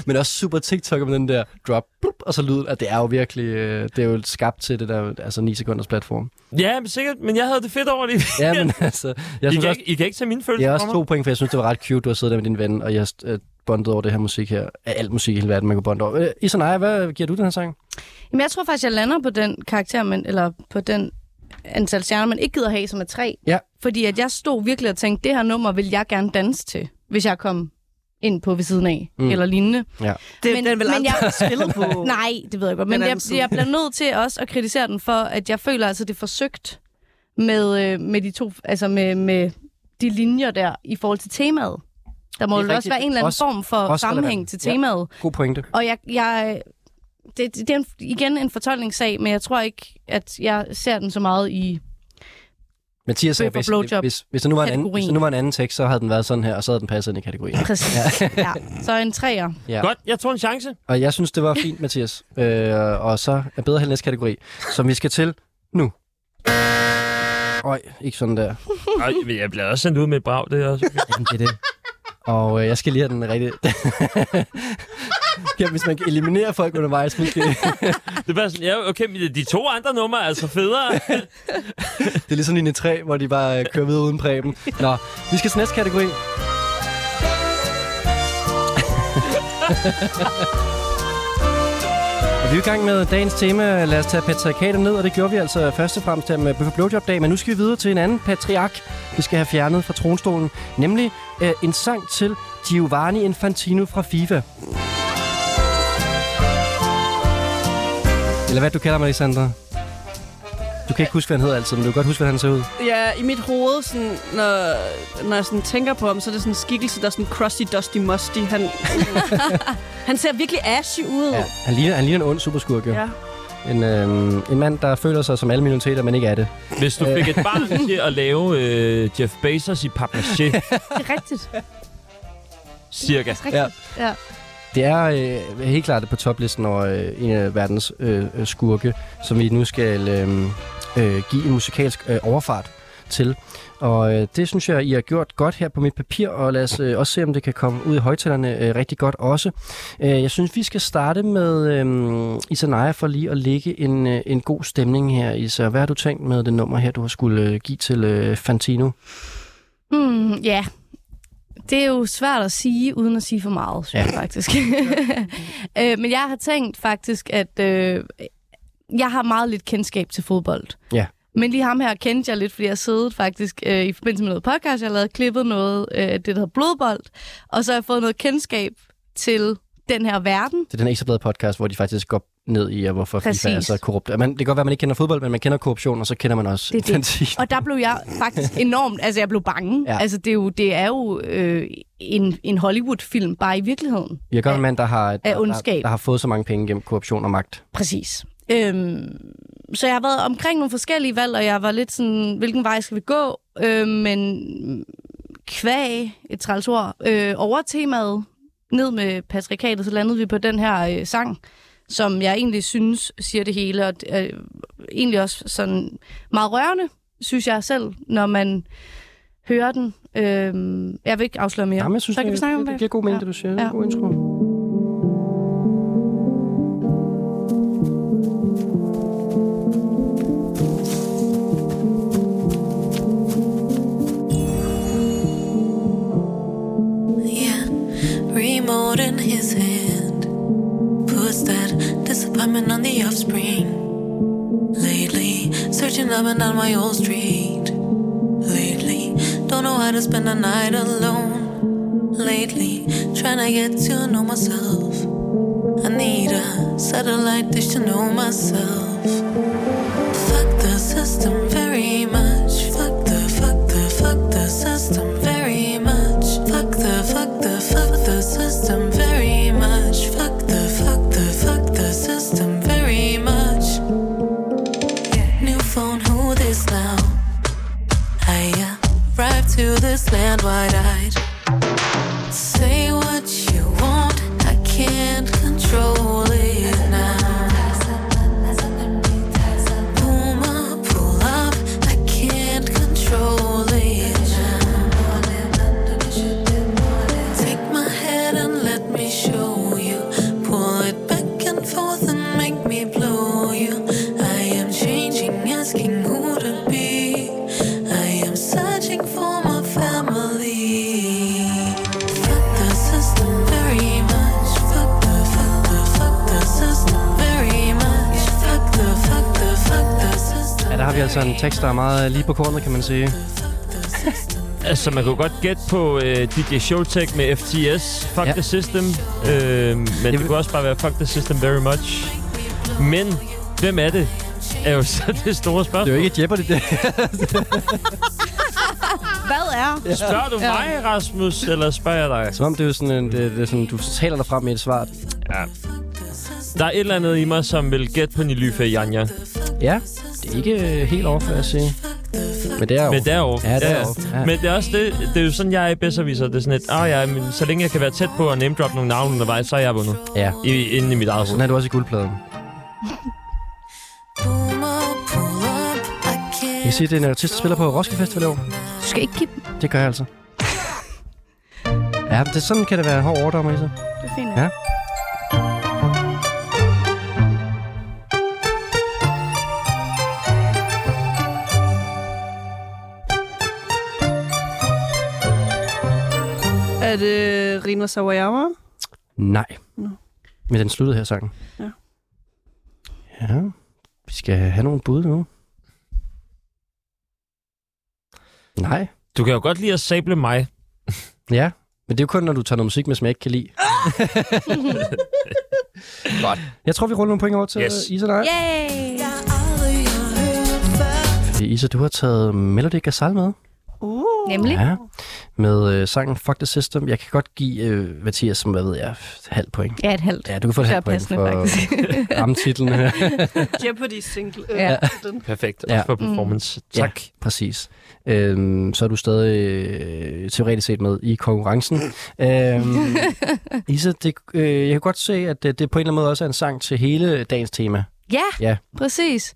Men også super TikTok med den der drop, blup, og så lyden, at det er jo virkelig, det er jo skabt til det der, altså ni sekunders platform. Ja, men sikkert, men jeg havde det fedt over det. Ja, men altså... Jeg I, kan også, ikke, I kan ikke tage mine følelser. Jeg har også to point, for jeg synes, det var ret cute, du har siddet der med din ven, og jeg har bondet over det her musik her. Alt musik i hele verden, man kan bonde over. Isa Naja, hvad giver du den her sang? Jamen, jeg tror faktisk, jeg lander på den karakter, men, eller på den antal stjerner, man ikke gider have, som er tre. Ja. Fordi at jeg stod virkelig og tænkte, det her nummer vil jeg gerne danse til, hvis jeg kom ind på ved siden af, mm. eller lignende. Ja. Det, men, den vil men jeg spillet på. Nej, det ved jeg godt. Men jeg, jeg bliver nødt til også at kritisere den for, at jeg føler, altså, det er forsøgt med, med de to, altså med, med de linjer der i forhold til temaet. Der må jo også være en eller anden også, form for sammenhæng relevant til temaet. Ja. God pointe. Og jeg, jeg det, det er en, igen en fortolkningssag, men jeg tror ikke, at jeg ser den så meget i Mathias sagde, hvis, hvis, hvis, der nu var en anden, hvis der nu var en anden tekst, så havde den været sådan her, og så havde den passet ind i kategorien. Præcis, ja. Ja. Så en treer. Ja. Godt, jeg tog en chance. Og jeg synes, det var fint, Mathias. Øh, og så er bedre held næste kategori, som vi skal til nu. Øj, ikke sådan der. Øj, jeg bliver også sendt ud med et brag, det er også. Jamen, det er det. Og øh, jeg skal lige have den rigtige... Okay, hvis man kan eliminere folk undervejs, måske. Det er bare sådan, ja, okay, de to andre numre er altså federe. Det er ligesom linje tre, hvor de bare kører videre uden Preben. Nå, vi skal til næste kategori. Og vi er i gang med dagens tema. Lad os tage patriarkatet ned, og det gjorde vi altså først og fremmest med Bøf og Blowjob-dag. Men nu skal vi videre til en anden patriark, vi skal have fjernet fra tronstolen. Nemlig øh, en sang til Giovanni Infantino fra FIFA. Eller hvad du kalder mig, Aleksandra? Du kan ikke huske, hvad han hedder altid, men du kan godt huske, hvad han ser ud. Ja, i mit hoved, sådan, når, når jeg sådan tænker på ham, så er det sådan en skikkelse, der er sådan crusty, dusty, musty. Han, han ser virkelig ashy ud. Ja, han ligner, han ligner en ond superskurk, jo. Ja. En, øh, en mand, der føler sig som alle minoriteter, men ikke er det. Hvis du fik et barn til at lave øh, Jeff Bezos i papier-mâché. Det er rigtigt. Cirka. Det er rigtigt, ja. Ja. Det er øh, helt klart på toplisten over øh, en af verdens øh, skurke, som vi nu skal øh, øh, give en musikalsk øh, overfart til. Og øh, det synes jeg, I har gjort godt her på mit papir, og lad os øh, også se, om det kan komme ud i højtalerne øh, rigtig godt også. Øh, jeg synes, vi skal starte med øh, Isa Naja for lige at lægge en, øh, en god stemning her, Isa. Hvad har du tænkt med det nummer her, du har skulle øh, give til øh, Fantino? Ja. Mm, yeah. Det er jo svært at sige, uden at sige for meget, synes jeg faktisk. øh, men jeg har tænkt faktisk, at øh, jeg har meget lidt kendskab til fodbold. Ja. Men lige ham her kendte jeg lidt, fordi jeg siddet faktisk øh, i forbindelse med noget podcast, jeg lavede, klippet noget, øh, det der hedder Blodbold, og så har jeg fået noget kendskab til den her verden. Det er den Ekstrabladet podcast, hvor de faktisk går ned i, hvorfor præcis. FIFA er så korrupt. Man, det kan godt være, at man ikke kender fodbold, men man kender korruption, og så kender man også det, det. Og der blev jeg faktisk enormt... Altså, jeg blev bange. Ja. Altså, det er jo, det er jo øh, en, en Hollywood-film, bare i virkeligheden. Vi har godt en mand, der har, der, der, der har fået så mange penge gennem korruption og magt. Præcis. Øhm, så jeg har været omkring nogle forskellige valg, og jeg var lidt sådan, hvilken vej skal vi gå? Øh, men kvæg, et træls ord, øh, over temaet, ned med patriarkatet, så landede vi på den her øh, sang, som jeg egentlig synes siger det hele, og øh, egentlig også sådan meget rørende, synes jeg selv, når man hører den. Øh, jeg vil ikke afsløre mere. Jamen, jeg synes, så kan det, vi snakke om det. Det giver god mening, ja. Det du siger. Ja. God intro. Remote in his hand, puts that disappointment on the offspring. Lately, searching up and down my old street. Lately, don't know how to spend a night alone. Lately, trying to get to know myself. I need a satellite dish to know myself. Fuck the system very much. Fuck the, fuck the, fuck the system very much. Fuck the, fuck the, fuck the system very much. Fuck the, fuck the, fuck the system very much. Yeah. New phone, who this now? I arrived to this land wide-eyed. Say what you want, I can't control it now. Det er altså en tekst, der er meget lige på kornet, kan man sige. Altså, man kunne godt gætte på øh, D J Showtech med F T S, Fuck ja. The System. Øh, men det, det kunne også bare være Fuck the System very much. Men hvem er det? Er jo så det store spørgsmål. Det er jo ikke Jeopardy, det. Hvad er? Ja. Spørger du mig, ja. Rasmus, eller spørger jeg dig? Som om det er sådan, en, det, det er sådan du taler dig frem med et svar. Ja. Der er et eller andet i mig, som vil gætte på Nilyfe Janja. Ja. Ikke helt over, for at sige. Men det er over. Men det er over. Ja, det er over. Ja. Men det er også det, det er jo sådan, jeg er i bedserviser. Det er sådan et, ah ja, men så længe jeg kan være tæt på at name droppe nogle navne undervejs, så er jeg vundet. Ja. I, inden i mit eget. Sådan er du også i guldpladen. Jeg siger, det er en artist, der spiller på Roskilde Festival i år. Du skal ikke give dem. Det gør jeg altså. Ja, det, sådan kan det være hård overdommer i sig. Det er fint. Ja. Er det Rina Sawayama? Nej. No. Men den sluttede her sangen. Ja. Ja. Vi skal have nogle bud nu. Nej. Du kan jo godt lide at sable mig. Ja, men det er jo kun, når du tager noget musik med, som jeg ikke kan lide. Ah! Godt. Jeg tror, vi ruller nogle point over til yes. Isa Naja. Yay! Isa, du har taget Meldi Ghazal med. Uh. Nemlig. Ja. Med øh, sangen Fuck the System. Jeg kan godt give øh, Mathias, som hvad ved jeg, halv point. Ja, et halvt. Ja, du kan få et halvt point for ramtitlen her. Jeopardy single. Øh, ja. Perfekt. Også ja. For performance. Mm. Tak. Ja, præcis. Øhm, så er du stadig øh, teoretisk set med i konkurrencen. øhm, Isa, det, øh, jeg kan godt se, at det, det på en eller anden måde også er en sang til hele dagens tema. Ja, ja. Præcis.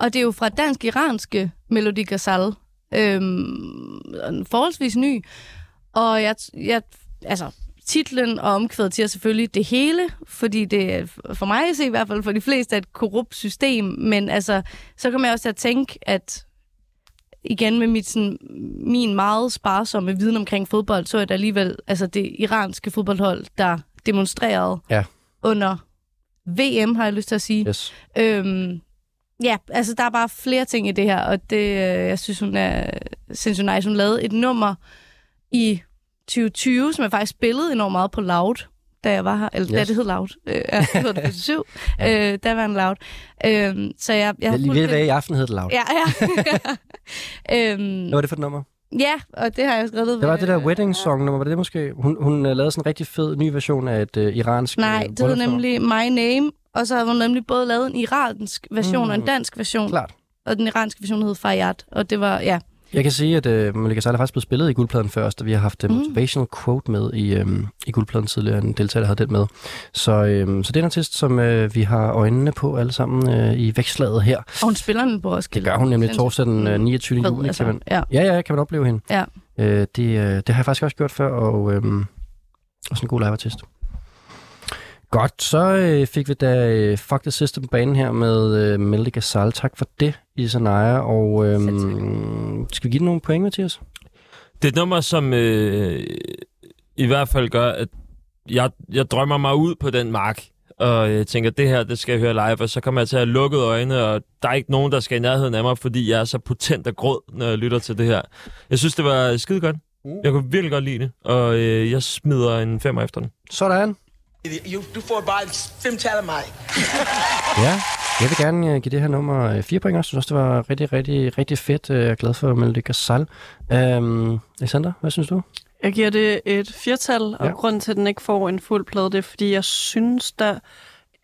Og det er jo fra dansk-iranske Meldi Ghazal. Øhm, forholdsvis ny. Og jeg, jeg, altså, titlen og omkvædet siger selvfølgelig det hele, fordi det er for mig at se i hvert fald for de fleste et korrupt system, men altså, så kan man også at tænke, at igen med mit, sådan, min meget sparsomme viden omkring fodbold, så er det alligevel altså det iranske fodboldhold, der demonstrerede ja. Under V M, har jeg lyst til at sige. Yes. Øhm, ja, altså der er bare flere ting i det her, og det, jeg synes, hun er sindssygt nice. Hun lavede et nummer i tyve tyve, som jeg faktisk spillede enormt meget på Loud, da jeg var her. Eller yes. Da det hed Loud. Øh, jeg hørte det på syv. Ja. Øh, der var en Loud. Øh, så jeg, jeg har lige ved, hvad i aften hed det Loud. Ja, ja. øhm, hvad var det for et nummer? Ja, og det har jeg skrevet. Det var det der wedding song nummer, var det, det måske? Hun, hun lavede sådan en rigtig fed ny version af et uh, iransk... Nej, det hed nemlig My Name, og så har hun nemlig både lavet en iransk version mm, og en dansk version. Klart. Og den iranske version hed Fayyad, og det var, ja... Jeg kan sige, at øh, Meldi Ghazal er faktisk blevet spillet i guldpladen først, og vi har haft en motivational mm. quote med i, øh, i guldpladen tidligere, en deltager, der havde den med. Så, øh, så det er en artist, som øh, vi har øjnene på alle sammen øh, i vækslaget her. Og hun spiller den på Roskilde. Det gør hun nemlig torsdag den øh, niogtyvende Fred, juni. Altså, kan man, ja. ja, ja, kan man opleve hende. Ja. Øh, det, øh, det har jeg faktisk også gjort før, og øh, også en god live-artist. Godt, så øh, fik vi da øh, Fuck the System på banen her med øh, Meldi Ghazal. Tak for det, Isa Naja. Og øh, skal vi give den nogle point, Mathias? Det er et nummer, som øh, i hvert fald gør, at jeg, jeg drømmer mig ud på den mark. Og jeg tænker, det her, det skal jeg høre live. Og så kommer jeg til at lukke øjnene, og der er ikke nogen, der skal i nærheden af mig, fordi jeg er så potent og gråd, når jeg lytter til det her. Jeg synes, det var skide godt. Jeg kunne virkelig godt lide det. Og øh, jeg smider en femmer efter den. Sådan. Du får bare et femtal af mig. Ja, jeg vil gerne give det her nummer fire point. Jeg synes også, det var rigtig, rigtig, rigtig fedt. Jeg er glad for Meldi Ghazal. Øhm, Aleksandra, hvad synes du? Jeg giver det et firtal, og ja. Grunden til, at den ikke får en fuld plade, det er, fordi jeg synes, der...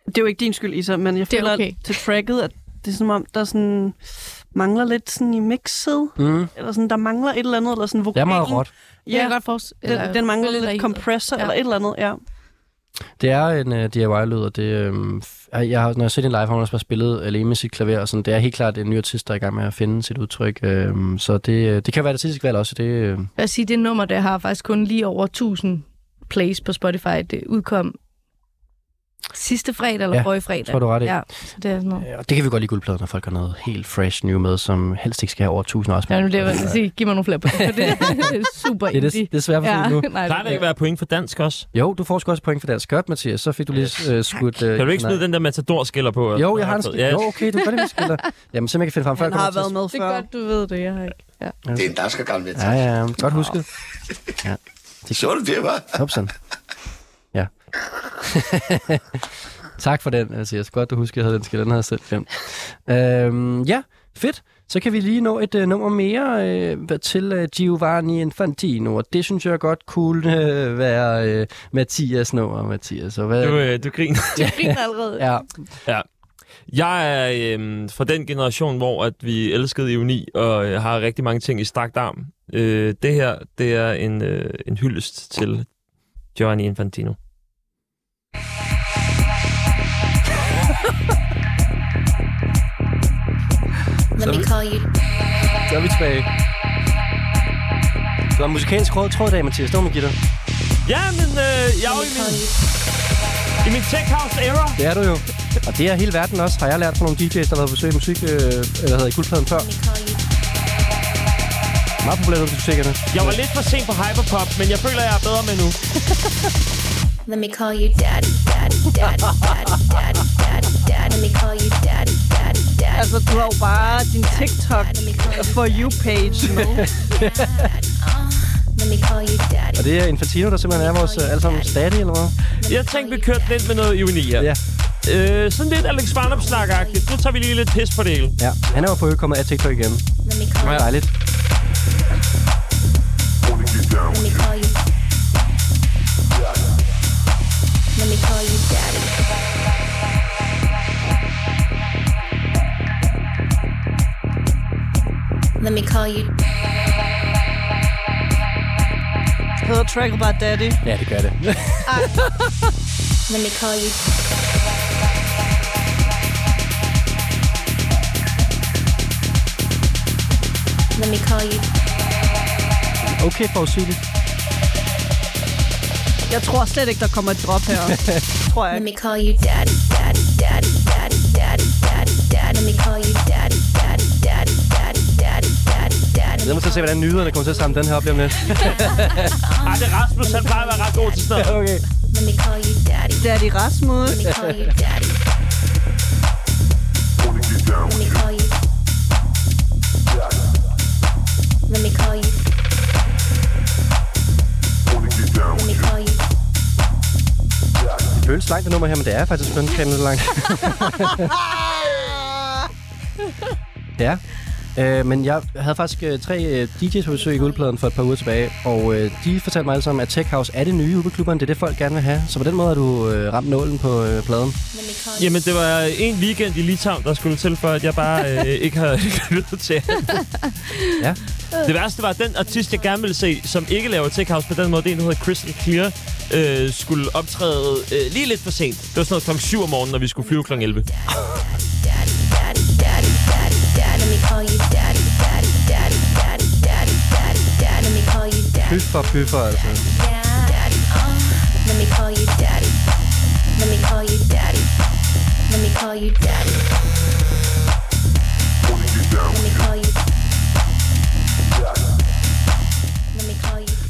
Det er jo ikke din skyld, Isa, men jeg føler okay. til tracket, at det er som om, der sådan mangler lidt sådan i mixet. Mm. Eller sådan, der mangler et eller andet, eller sådan vokalen. Det er meget råt. Ja, den, den mangler lidt, lidt kompressor, eller et eller andet, ja. Det er en uh, D I Y-lyd, og det, um, jeg har, når jeg ser det live, har hun også bare spillet alene med sit klaver, og sådan, det er helt klart en ny artist, der er i gang med at finde sit udtryk, um, så det, det kan være det artistisk valg også. Det, uh... Jeg vil sige, det nummer, der har faktisk kun lige over tusind plays på Spotify, det udkom sidste fredag, eller forrige ja, fredag. Tror du ret, ja, så det er sådan noget. Og det kan vi godt lide guldpladen, når folk har noget helt fresh new med, som helst ikke skal have over tusind også. Ja, nu det er at sige, giv mig nogle flere point for det. Det er super indie. Det, det er svært for ja. Nu. Nej, det kan det ikke være point for dansk også? Jo, du får sgu også point for dansk. Godt, Mathias, så fik du lige uh, skudt... Uh, kan du ikke smide den der matador-skiller på? Eller? Jo, jeg har en skiller. Jo, okay, du gør det med skiller. Jamen, så jeg kan finde frem før. Han har været med før. Det er godt, du ved det, jeg har ikke. Ja. Det er en dansk gammel med. Ja, ja, ja, godt husket. Ja. Så det, var. Ja. Tak for den, Mathias. Godt, du husker, jeg havde den skille. Den havde jeg selv glemt. Øhm, ja, fedt. Så kan vi lige nå et øh, nummer mere øh, til øh, Giovanni Infantino, og det synes jeg godt kunne øh, være øh, Mathias nummer, Mathias. Og hvad... du, øh, du griner. Du griner allerede. Ja. Ja. Jeg er øh, fra den generation, hvor at vi elskede ironi og øh, har rigtig mange ting i strakt arm. Øh, det her, det er en, øh, en hyldest til Giovanni Infantino. Let me call you. Så er vi tilbage. Du har musikalsk tråd i dag, Mathias. Det var med guitar. Ja, men øh, jeg er jo i min, i min tech house era. Det er du jo. Og det er hele verden også, har jeg lært fra nogle D J's, der har været på besøg i musik, øh, eller havde i guldpladen før. Meget populært ud til musikkerne. Jeg var lidt for sent på hyperpop, men jeg føler, jeg er bedre med nu. Let me call you daddy, daddy, daddy, daddy, daddy, daddy, daddy. Let me call you daddy, daddy, daddy. Altså, du har bare din TikTok for you-page nu. Og det er Infantino, der simpelthen er vores allesammen daddy, eller hvad? Jeg tænkte, vi kørte lidt med noget ironi her. Ja. Øh, sådan lidt Alex Varnop-snak-agtigt. Nu tager vi lige lidt pis på det hele. Ja, han er jo på øvrigt kommet af TikTok igen. Det var dejligt. Let me call you. Let me call you daddy. Let me call you. Hedder tracket bare daddy? Ja, det gør det. Let me call you. Let me call you. Okay, forudsigeligt. Jeg tror slet ikke, der kommer et drop her. Tror jeg. Let me call you daddy, daddy, daddy, daddy, daddy, daddy, daddy. Let me call you daddy, daddy, daddy, daddy, daddy, daddy, daddy. Jeg glæder mig til at se, hvordan nyhederne kommer til at samle den her op lige om lidt. Ej, det er Rasmus. Han plejer at være ret god til stedet. Okay. Let me call you daddy. Daddy Rasmus. Let me call you daddy. Det føles langt det nummer her, men det er faktisk fønskræmmet langt. Ja. Øh, men jeg havde faktisk øh, tre øh, D J's på besøg i guldpladen for et par uger tilbage, og øh, de fortalte mig alle sammen, at Tech House er det nye ude på klubberne. Det er det, folk gerne vil have. Så på den måde har du øh, ramt nålen på øh, pladen. Jamen, det var en weekend i Litauen, der skulle til, for at jeg bare øh, ikke havde lyttet til. Ja. Det værste var, at den artist, jeg gerne ville se, som ikke laver Tech House på den måde, det er en, der hedder Crystal Clear, øh, skulle optræde øh, lige lidt for sent. Det var sådan noget klokken syv om morgenen, når vi skulle flyve klokken elleve. Pyffer, pyffer, altså.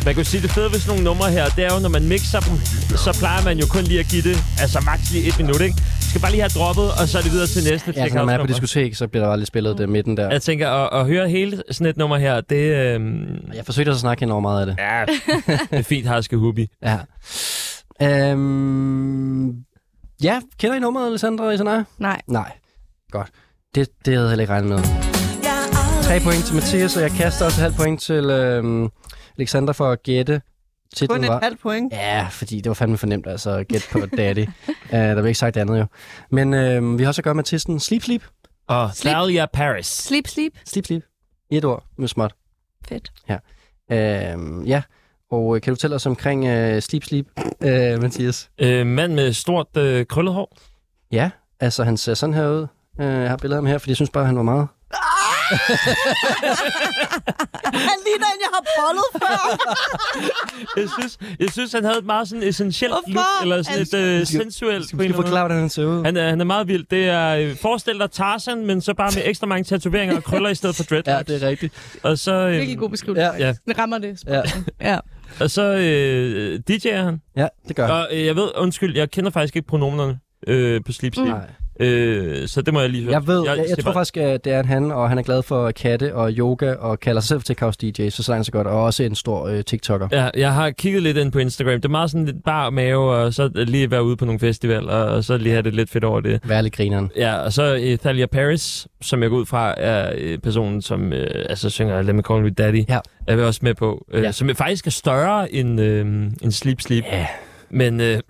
Man kan sige, det fede ved sådan nogle numre her, det er jo, når man mixer dem, så plejer man jo kun lige at give det, altså maks lige et minut, ikke? Skal bare lige have droppet, og så er det videre til næste. Ja, når man er på diskotek, så bliver der bare lidt spillet det midten der. Jeg tænker, at, at høre hele sådan et nummer her, det... Øhm... Jeg forsøgte at snakke enormt meget af det. Ja, det er fint, harske hubi. Ja. Øhm... Ja, kender I nummeret, Aleksandra og Isa Naja? Nej. Nej. Godt. Det, det havde jeg heller ikke regnet med. Tre point til Mathias, og jeg kaster også et halvt point til øhm, Aleksandra for at gætte. Kun et var... halvt point? Ja, fordi det var fandme fornemt, altså gæt på daddy. uh, der blev ikke sagt andet jo. Men øh, vi har også at gøre med artisten Sleepsleep. Og Thalia Paris. Sleepsleep. Sleepsleep. Et ord med smart. Fedt. Ja. Uh, ja, og kan du fortælle os omkring uh, Sleepsleep, uh, Mathias? Uh, mand med stort uh, krøllet hår. Ja, altså han ser sådan her ud. Uh, jeg har billeder af ham her, fordi jeg synes bare, han var meget... Han ligner en, jeg har bollet før. jeg, synes, jeg synes, han havde et meget sådan essentielt look, eller sådan et øh, sensuelt. Skal du forklare, hvordan han ser ud? Han er, han er meget vild. Det er, forestil dig Tarzan, men så bare med ekstra mange tatoveringer og krøller i stedet for dreadlocks. Ja, det er rigtigt. Og så, øh, virkelig god beskrivelse. Ja. Ja. Det rammer det. Ja. Ja. Og så øh, D J'er han. Ja, det gør han. Og øh, jeg ved, undskyld, jeg kender faktisk ikke pronomenerne øh, på Sleepsleep. Nej. Øh, så det må jeg lige høre. Jeg ved, jeg, jeg, jeg tror bare... faktisk, at det er en han, og han er glad for katte og yoga, og kalder sig selv til Chaos D J, så sejler så godt, og også en stor øh, TikToker. Ja, jeg har kigget lidt ind på Instagram. Det er meget sådan lidt bar mave, og så lige være ude på nogle festivaler, og så lige have det lidt fedt over det. Være lidt grineren. Ja, og så uh, Thalia Paris, som jeg går ud fra, er uh, personen, som uh, altså synger Let Me Call You Daddy, ja. Er vi også med på, uh, ja. Som faktisk er større end, uh, end Sleep Sleep. Ja. Men, øh,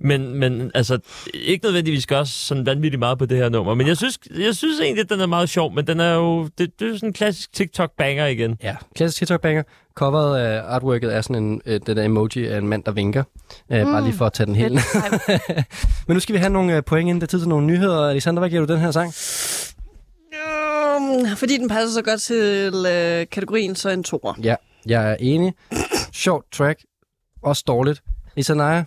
men, men altså, ikke nødvendigvis gør sådan vanvittigt meget på det her nummer. Men jeg synes, jeg synes egentlig, at den er meget sjov, men den er jo det, det er sådan en klassisk TikTok-banger igen. Ja, klassisk TikTok-banger. Coveret af uh, artworket er sådan en, uh, den der emoji af en mand, der vinker. Uh, mm. Bare lige for at tage den helt. Men nu skal vi have nogle uh, point inden. Det er tid til nogle nyheder. Aleksandra, hvad giver du den her sang? Um, fordi den passer så godt til uh, kategorien, så en toer. Ja, jeg er enig. Sjovt track. Også dårligt. Isa Naja?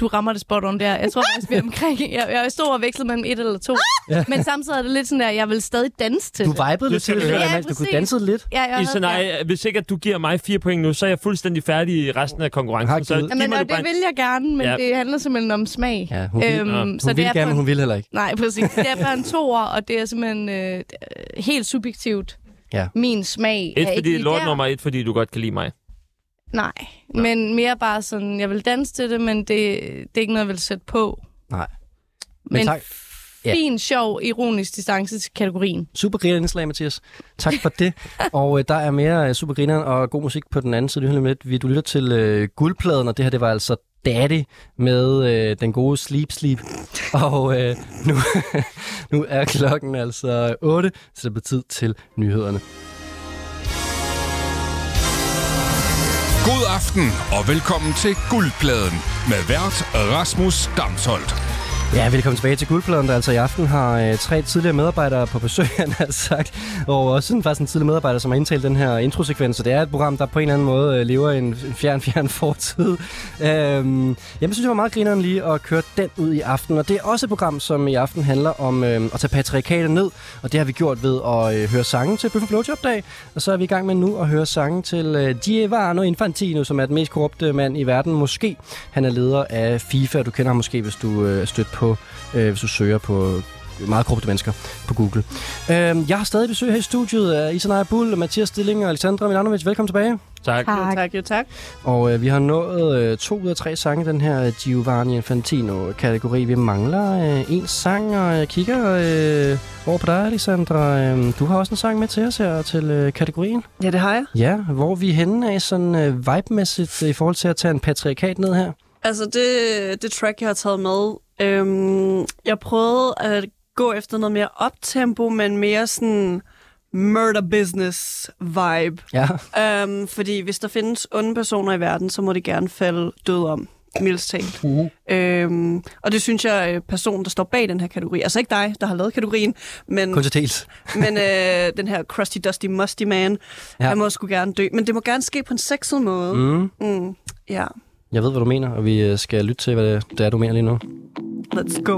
Du rammer det spot on der. Jeg tror faktisk, vi er omkring. Jeg, jeg stod og vekslede mellem et eller to. Ja. Men samtidig er det lidt sådan der, jeg vil stadig danse til. Du vibede lidt til det. Ja, ja, du kunne danse lidt. Ja, Isa Naja, hvis ikke at du giver mig fire point nu, så er jeg fuldstændig færdig i resten af konkurrencen. Så ja, men, og det vil jeg gerne, men ja. Det handler simpelthen om smag. Ja, hun vil, øhm, ja. Hun så vil det er gerne, en, hun vil heller ikke. Nej, præcis. Det er bare en toer, og det er simpelthen øh, helt subjektivt. Ja. Min smag et, er fordi ikke lort nummer et, fordi du godt kan lide mig. Nej, Nå. men mere bare sådan, jeg vil danse til det, men det, det er ikke noget, jeg vil sætte på. Nej. Men, men tak. Fin, ja. Sjov, ironisk distance til kategorien. Supergriner indslag, Mathias. Tak for det. Og øh, der er mere øh, supergriner og god musik på den anden side. Vi lytter til øh, guldpladen, og det her, det var altså Daddy med øh, den gode Sleep Sleep. Og øh, nu, nu er klokken altså otte, så det bliver tid til nyhederne. God aften og velkommen til Guldpladen med vært Rasmus Damsholt. Ja, velkommen tilbage til Guldpladen, der altså i aften har øh, tre tidligere medarbejdere på besøg, han har sagt. Og også en, faktisk en tidligere medarbejder, som har indtalt den her introsekvens. Så det er et program, der på en eller anden måde øh, lever en fjern, fjern fortid. Øhm, jamen, jeg synes, det var meget grineren lige at køre den ud i aften. Og det er også et program, som i aften handler om øh, at tage patriarkatet ned. Og det har vi gjort ved at øh, høre sange til Bøf og Blowjob-dag. Og så er vi i gang med nu at høre sange til øh, Giovanni Infantino, som er den mest korrupte mand i verden. Måske han er leder af FIFA. Du kender ham måske, hvis du øh, støtter på, øh, hvis du søger på meget korrupte mennesker på Google. Øhm, jeg har stadig besøg her i studiet af Isa Naja Buhl, Mathias Stilling og Aleksandra Milanovic. Velkommen tilbage. Tak. Tak, tak. Jo, tak. Og øh, vi har nået øh, to ud af tre sange i den her Giovanni Infantino-kategori. Vi mangler øh, en sang, og jeg kigger øh, over på dig, Aleksandra. Øh, du har også en sang med til os her til øh, kategorien. Ja, det har jeg. Ja, hvor vi er henne af sådan øh, vibe-mæssigt øh, i forhold til at tage en patriarkat ned her? Altså, det, det track, jeg har taget med, øhm, jeg prøvede at gå efter noget mere optempo, men mere sådan murder business vibe. Ja. Øhm, fordi hvis der findes onde personer i verden, så må de gerne falde døde om, mildest talt. Uh-huh. Øhm, og det synes jeg, personen, der står bag den her kategori, altså ikke dig, der har lavet kategorien, men, men øh, den her crusty, dusty, musty man, ja. Han må sgu gerne dø. Men det må gerne ske på en sexet måde. Mm. Mm, ja. Jeg ved, hvad du mener, og vi skal lytte til, hvad det er, du mener lige nu. Let's go.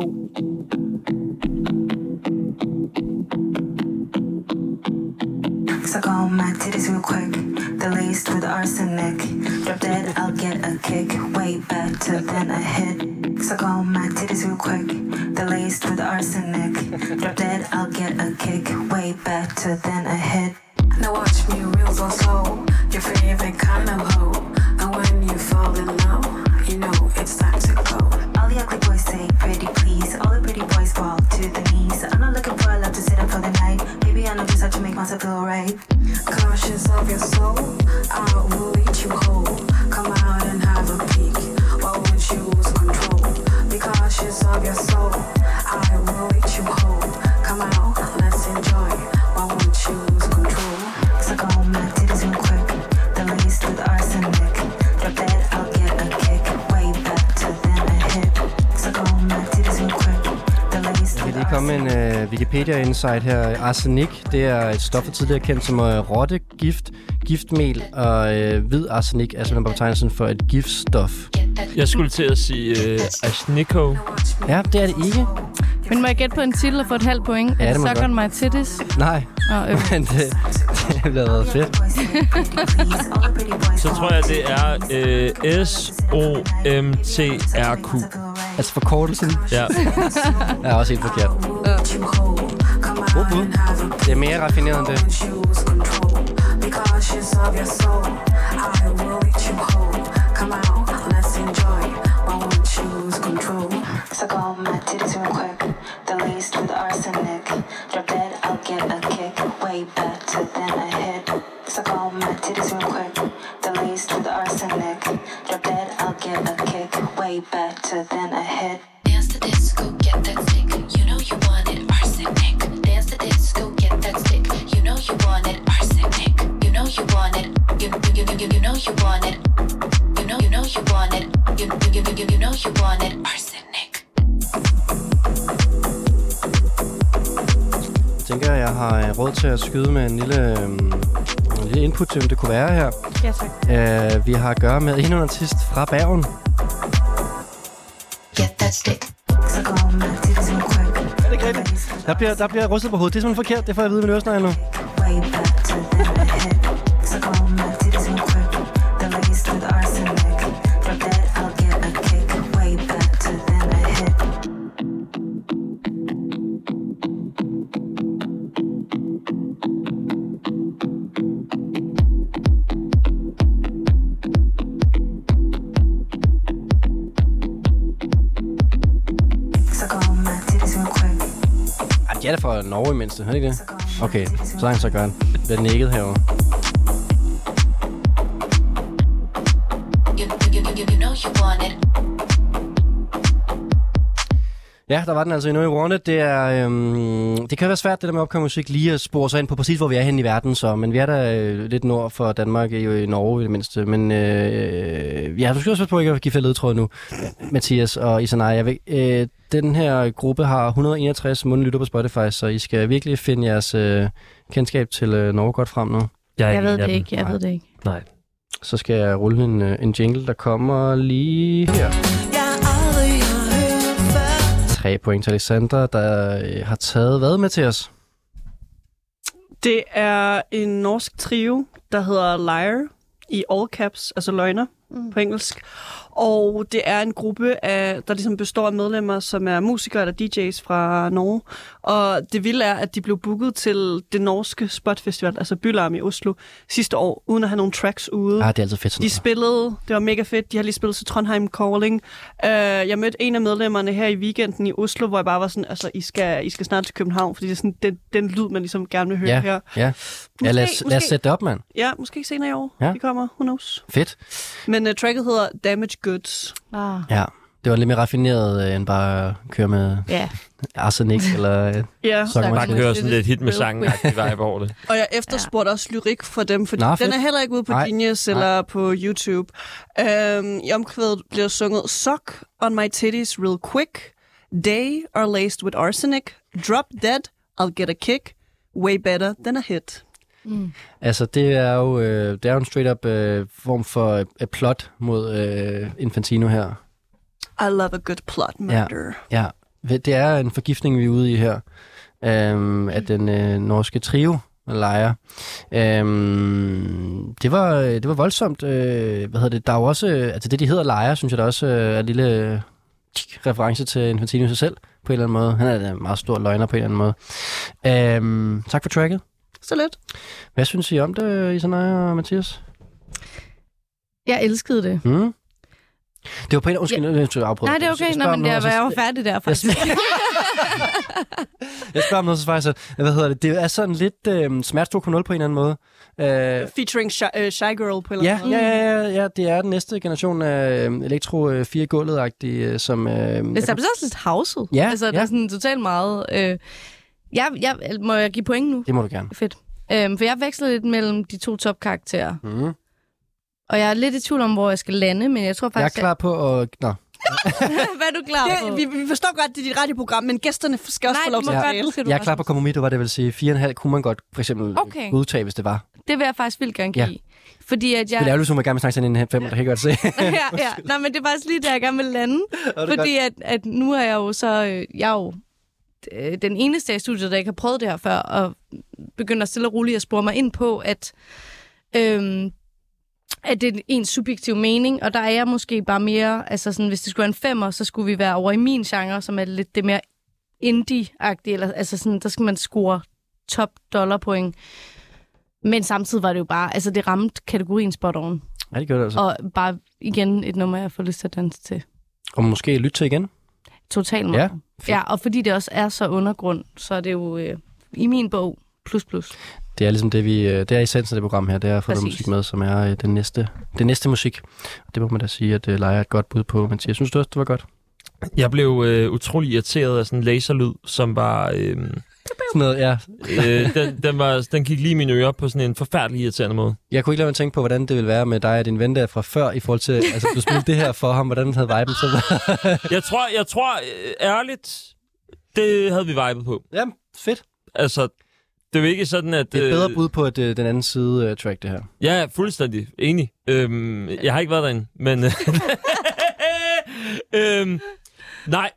Suck on my titties real quick. They're laced with arsenic. Drop dead, I'll get a kick. Way better than a hit. Suck on my titties real quick. They're laced with arsenic. Drop dead, I'll get a kick. Way better than a hit. Now watch me reels on slow. Your favorite kind of hoe. And when you fall in love, you know it's time to go. All the ugly boys say, pretty please. All the pretty boys fall to the knees. I'm not looking for a love to sit up for the night. Baby, I know just how to make myself feel right. Conscious of your soul, I will eat you whole. Come out and have a peek. Why won't you lose control? Be cautious of your soul, I will eat you whole. Come out, let's enjoy. Why won't you lose control? Suck on my titties real quick. They're laced with arsenic. That I'll get a kick way better than a hit. So go my titties real quick. Jeg kan lige komme en øh, Wikipedia-insight her. Arsenik, det er et stof, der tidligere kendt som øh, rottegift, giftmel og øh, hvid arsenik, altså den betegnelsen for et giftstof. Jeg skulle til at sige øh, arsenico. Ja, det er det ikke. Men må jeg gætte på en titel og få et halvt point? Ja, er det, det Suck on my titties? Nej, oh, øh. men det, det bliver været fedt. Så tror jeg, det er øh, S O M T R Q. Altså forkortelsen? Ja. Jeg er også helt forkert. God bud. Det er mere raffineret end det. Better than a hit. Dance the disco, get that stick. You know you want it, arsenic. Dance the disco, get that stick. You know you want it, arsenic. You know you want it. You you you you know you want it. You know you know you want it. You you you you know you want it, arsenic. Jeg tænker, jeg har råd til at skyde med en lille en lille input til, om det kunne være her. Ja, tak. Uh, vi har at gøre med en artist fra Bergen. Der bliver, der bliver rustet på hovedet. Det er simpelthen forkert. Det får jeg at vide med nødsnejen nu. Ja, det er fra Norge i mindste. Hør ikke det? Okay, så langt så gør den. Bliver nækket herovre. Ja, der var den altså endnu i rundet. Det er, øhm, det kan være svært, det der med opkommende musik, lige at spore sig ind på præcis, hvor vi er henne i verden. Så. Men vi er der øh, lidt nord for Danmark, jo i Norge i det mindste. Men øh, jeg har måske også været på ikke at give flere ledtråd nu, Mathias og Isa Naja. Jeg vil, øh, den her gruppe har et hundrede og enogtres månedlige lytter på Spotify, så I skal virkelig finde jeres øh, kendskab til øh, Norge godt frem nu. Jeg, jeg ved det ikke, jeg Nej. ved det ikke. Nej. Så skal jeg rulle en, en jingle, der kommer lige her. tre point til Aleksandra, der øh, har taget hvad med til os? Det er en norsk trio, der hedder LIAR i all caps, altså løgner mm. på engelsk. Og det er en gruppe, af, der ligesom består af medlemmer, som er musikere eller D J's fra Norge. Og det vilde er, at de blev booket til det norske spotfestival, altså Bylarm i Oslo, sidste år, uden at have nogle tracks ude. Ah, det er altid fedt. De spillede, det var mega fedt. De har lige spillet til Trondheim Calling. Uh, jeg mødte en af medlemmerne her i weekenden i Oslo, hvor jeg bare var sådan, altså, I skal, I skal snart til København, fordi det er sådan den, den lyd, man ligesom gerne vil høre ja, her. Ja, måske, ja lad, os, måske, lad os sætte det op, mand. Ja, måske senere i år. Ja. Det kommer, who knows. Fedt. Men uh, tracket hedder Damage Goods. Ah. Ja, det var lidt mere raffineret, øh, end bare køre med yeah. arsenik, eller øh, yeah, så kan man bare køre sådan lidt hit med sangen, over det. Og jeg efterspurgte ja. også lyrik fra dem, fordi Nå, den er heller ikke ude på Nej. Genius eller Nej. på YouTube. Øhm, I omkvædet bliver sunget Suck on my titties real quick, They are laced with arsenic, Drop dead, I'll get a kick, Way better than a hit. Mm. Altså, det er jo øh, det er jo en straight-up øh, form for øh, plot mod øh, Infantino her. I love a good plot murder. Ja, ja. Det er en forgiftning, vi er ude i her, øhm, af den øh, norske trio, L I A R. Øhm, det, var, det var voldsomt. Øh, hvad hedder det? Der er også, altså det, de hedder L I A R, synes jeg da også øh, er en lille øh, reference til Infantino sig selv, på en eller anden måde. Han er en meget stor løgner på en eller anden måde. Øhm, tak for tracket. Så lidt. Hvad synes I om det, Isa Naja og Mathias? Jeg elskede det. Mm. Det var på en undskyld, ja. jeg afprøvede. Nej, det er okay, når man der var færdig der, faktisk. Jeg, jeg spørger om noget, så faktisk, hvad hedder det? Det er sådan lidt øh, smertestro på nul på en eller anden måde. Æh, Featuring Shy, øh, Shy Girl på en eller anden ja, måde. Ja, ja, ja, det er den næste generation af øh, elektro øh, fire gulvet-agtige, øh, som... Øh, det er så også lidt houset. Ja, altså, ja. Der er sådan totalt meget... Øh, Jeg, jeg, må jeg give point nu? Det må du gerne. Fedt. Øhm, for jeg veksler lidt mellem de to topkarakterer. Mm. Og jeg er lidt i tvivl om, hvor jeg skal lande, men jeg tror faktisk... Jeg er klar på at... Nå. Hvad er du klar det, på? Vi, vi forstår godt, det er dit radioprogram, men gæsterne skal også Nej, få lov til at tale. Jeg er klar på kompromis, det var det vil sige. fire komma fem kunne man godt for eksempel okay. udtage, hvis det var. Det vil jeg faktisk vildt gerne give. Ja. Fordi at jeg... Det er jo lyst, at man gerne vil snakke sådan en fem, der kan godt se. ja, ja. Nå, men det er faktisk lige der, jeg gerne vil lande. Oh, fordi at, at nu er jeg jo så... Jeg er jo den eneste i studiet, der ikke har prøvet det her før, og begynder stille og roligt at spore mig ind på, at, øhm, at det er en subjektiv mening, og der er jeg måske bare mere, altså sådan, hvis det skulle være en femmer, så skulle vi være over i min genre, som er lidt det mere indie-agtige, eller, altså sådan, der skal man score top dollarpoint. Men samtidig var det jo bare, altså det ramte kategorien spot on. Ja, det gjorde det altså. Og bare igen et nummer, jeg får lyst til at danse til. Og måske lytte til igen. Totalt meget. Ja, ja, og fordi det også er så undergrund, så er det jo øh, i min bog plus plus. Det er ligesom det, vi... Det er essensen af det program her, det er at få noget musik med, som er øh, den næste, den næste musik. Og det må man da sige, at øh, Leia er et godt bud på. Men jeg synes du også, det var godt? Jeg blev øh, utrolig irriteret af sådan en laserlyd, som var... Øh, sådan noget, ja. øh, den, den, var, den gik lige mine ører på sådan en forfærdelig irriterende måde. Jeg kunne ikke lade mig tænke på, hvordan det ville være med dig og din ven der fra før, i forhold til, altså du spillede det her for ham, hvordan havde viben så jeg tror, jeg tror ærligt, det havde vi vibet på. Jamen, fedt. Altså, det er jo ikke sådan, at... Det er et bedre bud på at, øh, den anden side uh, track, det her. Ja, fuldstændig. Enig. Øhm, jeg har ikke været derinde, men... øhm, nej.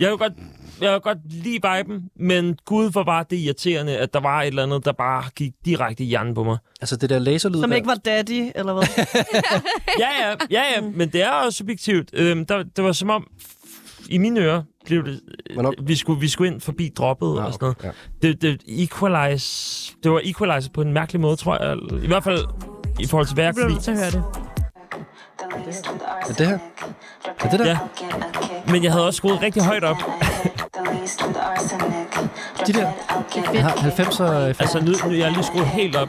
Jeg vil godt... Jeg kan godt lide viben, men gud for bare det irriterende, at der var et eller andet, der bare gik direkte i hjernen på mig. Altså det der laserlyd... Som der... ikke var daddy, eller hvad? ja, ja, ja, ja, men det er også subjektivt. Øhm, der, det var som om, i mine ører, blev det, vi, skulle, vi skulle ind forbi droppet ja, og sådan noget. Okay, ja. det, det, equalize, det var equalize på en mærkelig måde, tror jeg. I hvert fald i forhold til værk. Jeg så høre det. Er det her? Er det der? Ja. Men jeg havde også skruet rigtig højt op. De der halvfemser... Altså, nu, nu jeg har lige skruet helt op.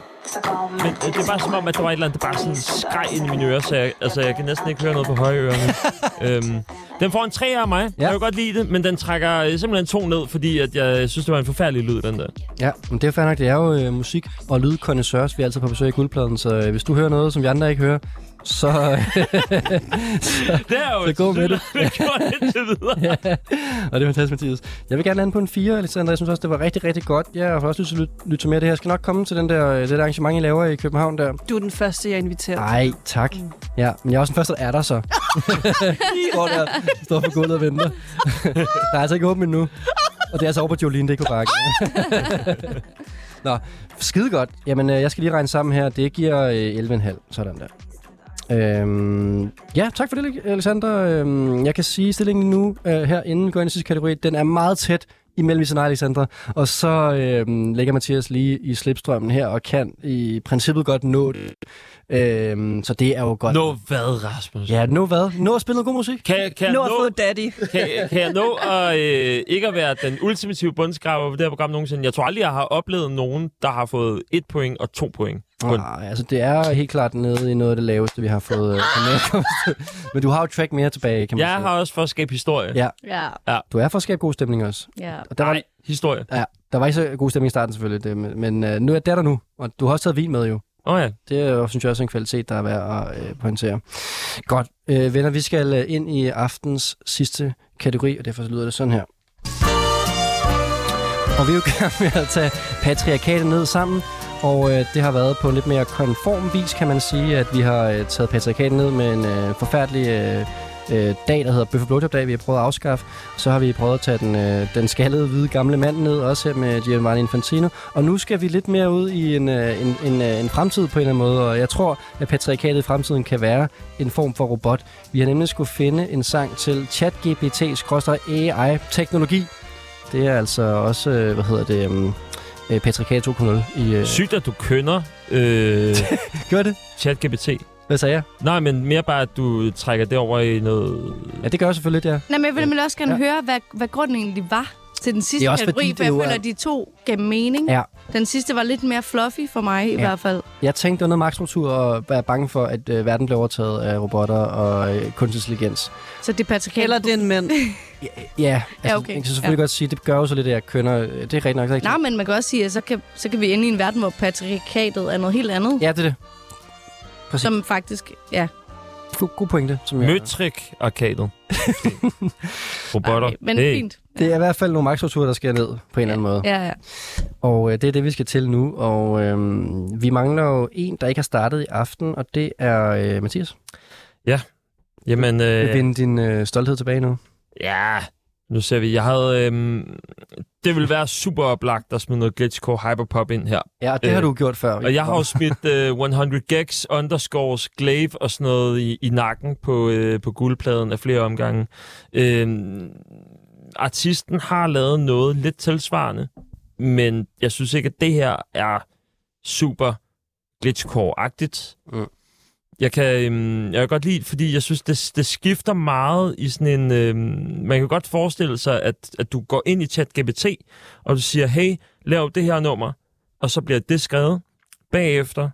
Men det er bare som om, at der var et eller andet, der bare sådan skreg ind i mine ører, så jeg, altså, jeg kan næsten ikke høre noget på høje ørerne. øhm, den får en tre af mig. Ja. Jeg vil godt lide det, men den trækker simpelthen to ned, fordi at jeg synes, det var en forfærdelig lyd, den der. Ja, men det er fandme nok. Det er jo øh, musik og lydkondensørs. Vi er altid på besøg i Guldpladen, så øh, hvis du hører noget, som vi andre ikke hører, så, så, det er jo så gå med det. Det ja. Og det er fantastisk, Mathias. Jeg vil gerne lande på en fire, Aleksandra. Jeg synes også, det var rigtig, rigtig godt. Jeg har også lyst til at lyt, lytte mere af det her. Jeg skal nok komme til den der, det der arrangement, I laver i København der. Du er den første, jeg inviterer. Nej, tak. Mm. Ja, men jeg er også den første, der er der så. Hvor der står på gulvet og venter. Der er altså ikke åbent endnu. Og det er altså over på Jolene, det er korrekt. Nå, skide godt. Jamen, jeg skal lige regne sammen her. Det giver elleve komma fem. Sådan der. Øhm, ja, tak for det, Aleksandra. Øhm, jeg kan sige, at stillingen nu øh, her inden går ind i sidste kategori, den er meget tæt imellem Isa Naja og Aleksandra. Og så øhm, lægger Mathias lige i slipstrømmen her og kan i princippet godt nå det. Øhm, så det er jo godt. Nå hvad, Rasmus? Ja, nå hvad? Nå at spille god musik? Kan, kan nå at få daddy. Kan, kan jeg nå at, øh, ikke at være den ultimative bundskraber på det her program nogensinde? Jeg tror aldrig, jeg har oplevet nogen, der har fået et point og to point. Ah, altså det er helt klart nede i noget af det laveste, vi har fået. Øh, Men du har jo track mere tilbage, kan man jeg sige. Jeg har også for at skabe historie. Ja. Ja. Du er for at skabe god stemning også. Ja. Og der var, nej, historie. Ja, der var ikke så god stemning i starten selvfølgelig, det, men øh, nu er det der nu, og du har også taget vin med jo. Åh oh, ja. Det er jo, synes jeg, også en kvalitet, der er værd at øh, pointere. Godt. Øh, venner, vi skal øh, ind i aftens sidste kategori, og derfor lyder det sådan her. Og vi er jo gerne med at tage patriarkatet ned sammen. Og øh, det har været på en lidt mere konform vis, kan man sige, at vi har øh, taget patriarkatet ned med en øh, forfærdelig øh, øh, dag, der hedder Bøf og Blowjob-dag, vi har prøvet at afskaffe. Så har vi prøvet at tage den, øh, den skaldede, hvide gamle mand ned, også her med Giovanni Infantino. Og nu skal vi lidt mere ud i en, øh, en, en, øh, en fremtid på en eller anden måde, og jeg tror, at patriarkatet i fremtiden kan være en form for robot. Vi har nemlig skulle finde en sang til ChatGPT-A I-teknologi. Det er altså også, øh, hvad hedder det... Øh, Patrick to punkt nul i... Øh... Sygt, at du kønner... Øh... Gør det? ChatGPT. Hvad sagde jeg? Nej, men mere bare, at du trækker det over i noget... Ja, det gør jeg selvfølgelig, ja. Nej, men jeg ville også gerne ja. høre, hvad, hvad grunden egentlig var til den sidste kategori, fordi, for jeg føler, at de to gav mening. Ja. Den sidste var lidt mere fluffy for mig, i ja. hvert fald. Jeg tænkte, det var noget magtstruktur og være bange for, at øh, verden blev overtaget af robotter og øh, kunstig intelligens. Så det er patriarkatet... Eller det er en mand. Ja, ja, altså, ja okay. Jeg kan selvfølgelig ja. godt sige, det gør jo så lidt, at jeg kønner. Det er rigtig nok. Nej, men man kan også sige, at så kan, så kan vi ende i en verden, hvor patriarkatet er noget helt andet. Ja, det er det. Præcis. Som faktisk, ja... God pointe, som jeg... Møtrik-arkadet. Robotter. Okay, men hey. fint. Ja. Det er i hvert fald nogle magtstrukturer, der sker ned på en ja. eller anden måde. Ja, ja. Og øh, det er det, vi skal til nu. Og øh, vi mangler jo en, der ikke har startet i aften, og det er øh, Mathias. Ja. Jamen... Øh, vil vinde din øh, stolthed tilbage nu? Ja, nu ser vi. Jeg havde... Øh, det ville være super oplagt at smide noget glitchcore hyperpop ind her. Ja, det har øh, du gjort før. Og jeg har jo smidt øh, hundrede Gex, underscores, glaive og sådan noget i, i nakken på, øh, på guldpladen af flere omgange. Øh, artisten har lavet noget lidt tilsvarende, men jeg synes ikke, at det her er super glitchcore-agtigt. Mm. Jeg kan, øh, jeg kan godt lide, fordi jeg synes, det, det skifter meget i sådan en... Øh, man kan godt forestille sig, at, at du går ind i ChatGPT, og du siger, hey, lav det her nummer, og så bliver det skrevet. Bagefter,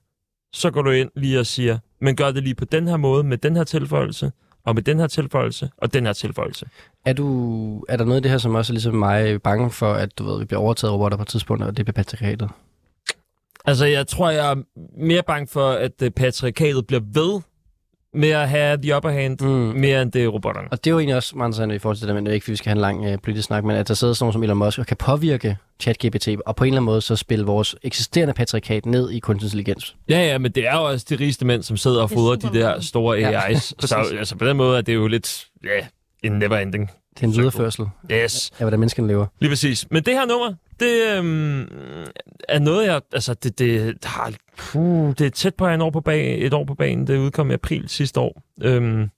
så går du ind lige og siger, men gør det lige på den her måde, med den her tilføjelse, og med den her tilføjelse, og den her tilføjelse. Er, du, er der noget af det her, som også er ligesom mig bange for, at du ved, vi bliver overtaget robotter på et tidspunkt, og det bliver patriarkatet? Altså, jeg tror, jeg er mere bange for, at øh, patriarkatet bliver ved med at have the upper hand, mm. mere end det er robotterne. Og det er jo egentlig også meget interessant i forhold til det, men det er ikke, fordi vi skal have en lang øh, politisk snak, men at der sidder sådan nogen som Elon Musk og kan påvirke ChatGPT, og på en eller anden måde så spille vores eksisterende patriarkat ned i kunstig intelligens. Ja, ja, men det er jo også de rigeste mænd, som sidder og fodrer de der store A I's. Ja, så altså, på den måde er det jo lidt yeah, en never ending. Det er en videreførsel yes. af, hvordan menneskene lever. Lige præcis. Men det her nummer, det øhm, er noget, jeg... Altså, det, det, har, puh, det er tæt på en år på bag, et år på banen. Det udkom i april sidste år. Øhm,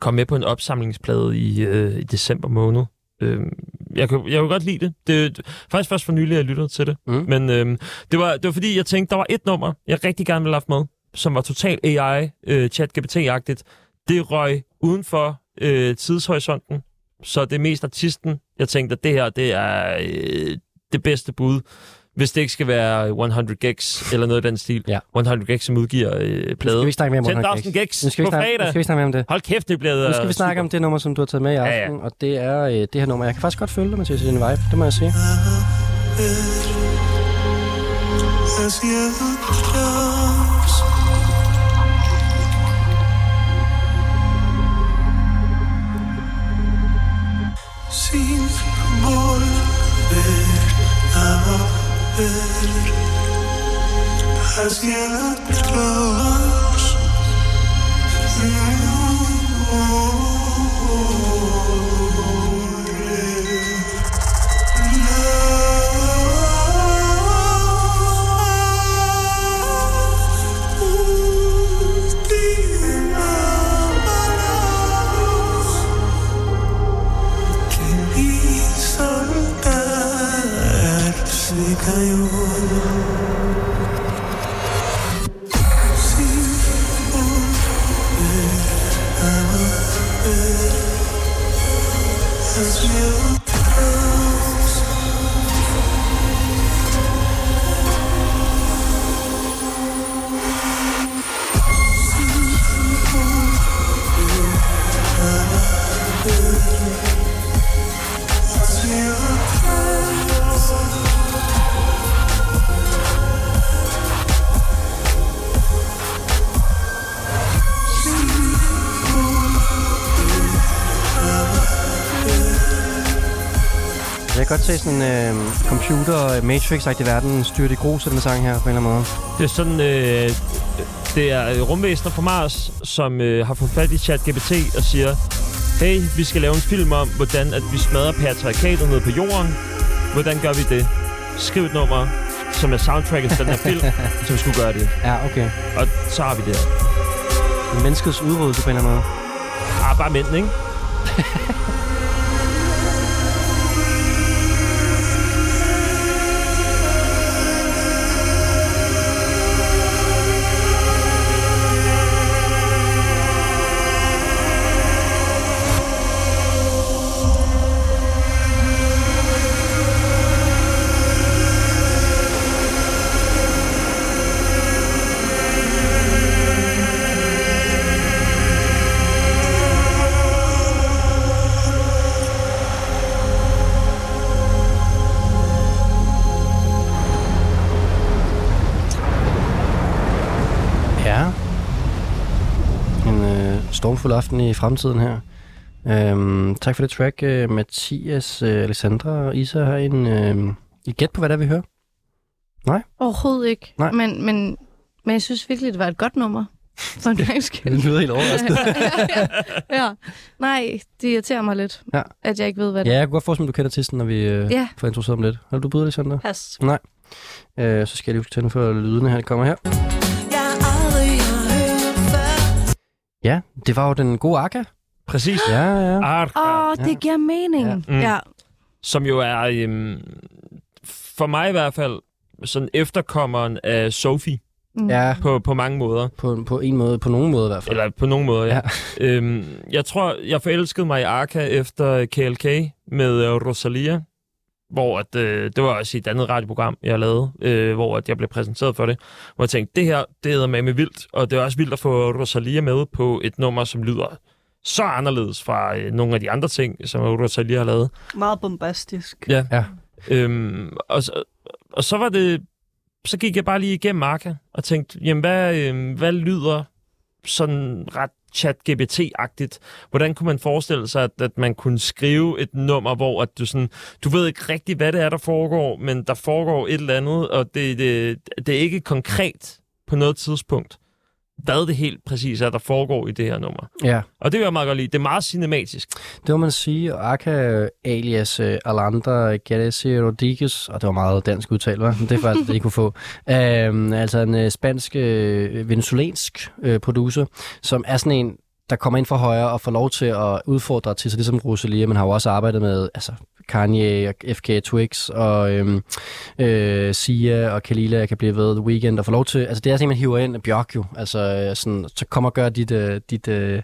kom med på en opsamlingsplade i, øh, i december måned. Øhm, jeg, kunne, jeg kunne godt lide det. Det faktisk først for nylig, jeg lyttede til det. Mm. Men øhm, det, var, det var fordi, jeg tænkte, der var et nummer, jeg rigtig gerne ville have med, som var totalt A I, øh, chat-G P T-agtigt. Det røg uden for øh, tidshorisonten. Så det er mest artisten. Jeg tænkte, at det her, det er øh, det bedste bud, hvis det ikke skal være hundrede Gex eller noget af den stil. Ja. hundrede Gex, som udgiver øh, plade. Skal vi snakke mere om hundrede Gex på fredag? Skal vi snakke mere om det? Hold kæft, det bliver... Nu skal vi snakke super. om det nummer, som du har taget med i aften, ja, ja. og det er øh, det her nummer. Jeg kan faktisk godt følge dig, Mathias, i din vibe. Det må jeg sige. Hacia atrás, no, no, no, no. Se sådan en øh, computer Matrix-agtig verden styrt i grus af den sang her på en eller anden måde. Det er sådan, øh, det er rumvæsener fra Mars, som øh, har fået fat i ChatGPT og siger, hey, vi skal lave en film om, hvordan at vi smadrer patriarkatet ned på jorden. Hvordan gør vi det? Skriv et nummer, som er soundtracket til den her film, som skulle gøre det. Ja, okay. Og så har vi det her. Menneskets udryddelse på en eller anden måde. Ah, bare mænd, ikke? Stormfuld aften i fremtiden her. Øhm, tak for det track, øh, Mathias, øh, Aleksandra og Isa har en øh, I gæt på, hvad der vi hører? Nej? Overhovedet ikke. Nej. Men, men, men jeg synes virkelig, det var et godt nummer. For en ganske. Det lyder helt overraskende. ja, ja, ja. Nej, det irriterer mig lidt, ja. At jeg ikke ved, hvad det er. Ja, jeg kunne godt forestille mig, du kender artisten, når vi øh, ja. får introduceret om lidt. Har du bud, Aleksandra? Pas. Nej. Øh, så skal jeg lige tænde for lydene her. Det kommer her. Ja, det var jo den gode Arca. Præcis. Ja, ja. Arca. Åh, oh, det ja. giver mening. Ja. Mm. ja. Som jo er, øhm, for mig i hvert fald, sådan efterkommeren af Sophie. Mm. Ja. På, på mange måder. På, på en måde, på nogen måde i hvert fald. Eller på nogen måde, ja. ja. øhm, jeg tror, jeg forelskede mig i Arca efter K L K med øh, Rosalia. Hvor at, øh, det var også i et andet radioprogram, jeg lavede, øh, hvor at jeg blev præsenteret for det. Hvor jeg tænkte, det her, det hedder med vildt. Og det er også vildt at få Rosalia med på et nummer, som lyder så anderledes fra øh, nogle af de andre ting, som Rosalia har lavet. Meget bombastisk. Ja. ja. Øhm, og, så, og så var det... Så gik jeg bare lige igennem Arca og tænkte, jamen hvad, øh, hvad lyder sådan ret chat-G P T-agtigt. Hvordan kunne man forestille sig, at, at man kunne skrive et nummer, hvor at du sådan, du ved ikke rigtigt, hvad det er, der foregår, men der foregår et eller andet, og det, det, det er ikke konkret på noget tidspunkt, hvad det helt præcis er, der foregår i det her nummer. Ja. Og det vil jeg meget godt lide. Det er meget cinematisk. Det må man sige. Arca alias uh, Alandra Garcia Rodriguez, og det var meget dansk udtale, var? Det er faktisk det, I kunne få. Um, altså en uh, spansk, uh, venezuelansk uh, producer, som er sådan en, der kommer ind fra højre og får lov til at udfordre til sig, ligesom Rosalia, men har jo også arbejdet med altså Kanye og F K Twigs og øhm, øh, Sia og Kalila, jeg kan blive ved, The Weeknd, og får lov til, altså det er sådan en, man hiver ind, Bjørk jo, altså sådan, så kom og gør dit, øh, dit øh,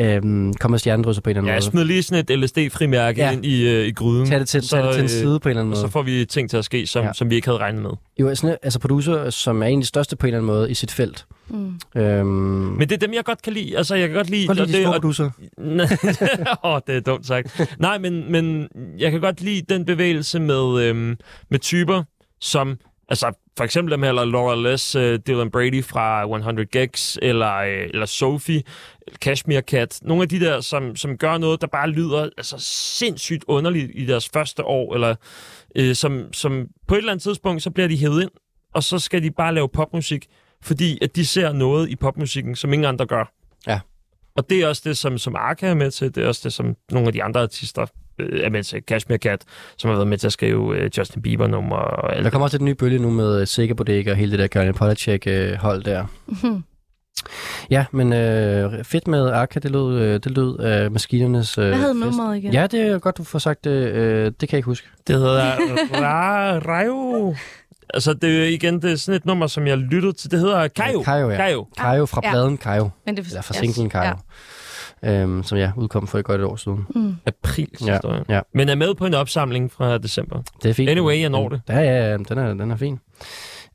øh, kom og stjernedrysser på en eller anden ja, måde. Ja, smid lige sådan et L S D-frimærke ja. ind i, øh, i gryden. Tag det til, så, tag det til en side på en eller anden måde. Så får vi ting til at ske, som, ja. som vi ikke havde regnet med. Jo, sådan, altså producer, som er egentlig største på en eller anden måde i sit felt. Mm. Øhm, Men det er dem, jeg godt kan lide. Altså, jeg kan godt lide... Godt lide de store producer. Åh, oh, det er dumt sagt. Nej, men, men jeg kan godt lide den bevægelse med, øhm, med typer, som... Altså, for eksempel dem her, eller Laura Less, uh, Dylan Brady fra hundrede Gex, eller, øh, eller Sophie, Cashmere Cat. Nogle af de der, som, som gør noget, der bare lyder altså, sindssygt underligt i deres første år, eller øh, som, som på et eller andet tidspunkt, så bliver de hævet ind, og så skal de bare lave popmusik, fordi at de ser noget i popmusikken, som ingen andre gør. Ja. Og det er også det, som, som Arca er med til. Det er også det, som nogle af de andre artister øh, er med til. Cashmere Cat, som har været med til at skrive øh, Justin Bieber-nummer og alt. Der kommer også et nye bølge nu med Sikker Bodega og hele det der Karen Polacek-hold øh, der. Mm-hmm. Ja, men øh, fedt med Arca, det lød, øh, det lød øh, maskinernes øh, fest. Hvad hed nummeret igen? Ja, det er godt, du får sagt det. Øh, det kan jeg ikke huske. Det hedder Rayo. Altså, det er igen det er sådan et nummer, som jeg lyttede til. Det hedder Kayo. Kayo, ja. Kayo. Kayo fra ja. Bladen Kayo. Men det er fra singlen Kayo. Ja. Øhm, som jeg udkom for i godt et år siden. Mm. April, ja. Ja. Men er med på en opsamling fra december. Det er fint. Anyway, jeg når det. Ja, ja, ja. Den er, den er fin.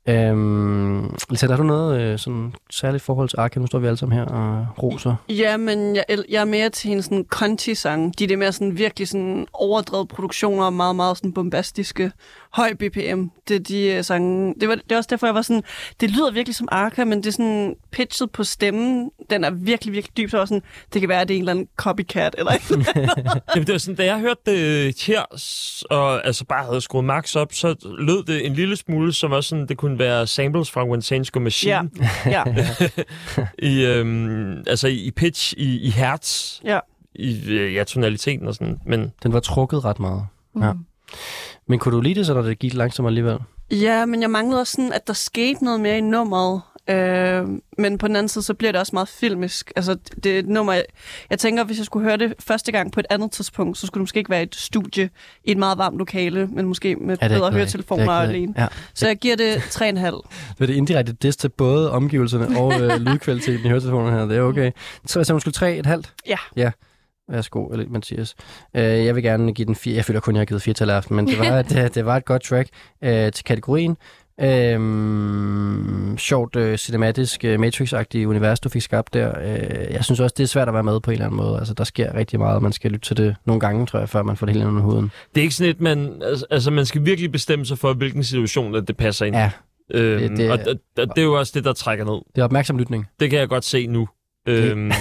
Øhm, Lisette, har du noget øh, sådan særligt forhold til Arca? Nu står vi alle sammen her og roser. Ja, men jeg, jeg er mere til hendes sådan conti-sang. De er det mere sådan virkelig sådan overdrevet produktioner og meget, meget sådan bombastiske, høj B P M. Det de sange. Det var det er også derfor jeg var sådan. Det lyder virkelig som Arca, men det er sådan pitchet på stemmen. Den er virkelig, virkelig dyb, så også sådan. Det kan være at det er en eller anden copycat eller ikke. Det var sådan, da jeg hørte det her og altså bare havde skruet max op, så lød det en lille smule som også sådan det kunne være samples fra One Change Machine. Ja. Ja. I øhm, altså i pitch, i, i hertz, ja. i ja, tonaliteten og sådan. Men den var trukket ret meget. Mm. Ja. Men kunne du lide det så, når det gik langsomt alligevel? Ja, men jeg manglede også sådan, at der skete noget mere i nummeret. Øh, men på den anden side, så bliver det også meget filmisk. Altså, det er et nummer, jeg, jeg tænker, hvis jeg skulle høre det første gang på et andet tidspunkt, så skulle det måske ikke være et studie i et meget varmt lokale, men måske med ja, bedre høretelefoner alene. Ja. Så jeg giver det tre komma fem. Det er det indirekte diss til både omgivelserne og øh, lydkvaliteten i høretelefonerne her. Det er okay. Så jeg sagde, hun skulle tre komma fem? Ja. Ja. Værsgo, Mathias. Øh, jeg vil gerne give den fire. Jeg føler kun, jeg har givet fire til aften, men det var, det, det var et godt track øh, til kategorien. Øhm, sjovt, øh, cinematisk, øh, Matrix-agtigt univers, du fik skabt der. Øh, jeg synes også, det er svært at være med på en eller anden måde. Altså, der sker rigtig meget, man skal lytte til det nogle gange, tror jeg, før man får det hele under huden. Det er ikke sådan et, man... Altså, man skal virkelig bestemme sig for, hvilken situation det passer ind. Ja. Øhm, det, det, og, og, og det er jo også det, der trækker ned. Det er opmærksom lytning. Det kan jeg godt se nu. Det, øhm,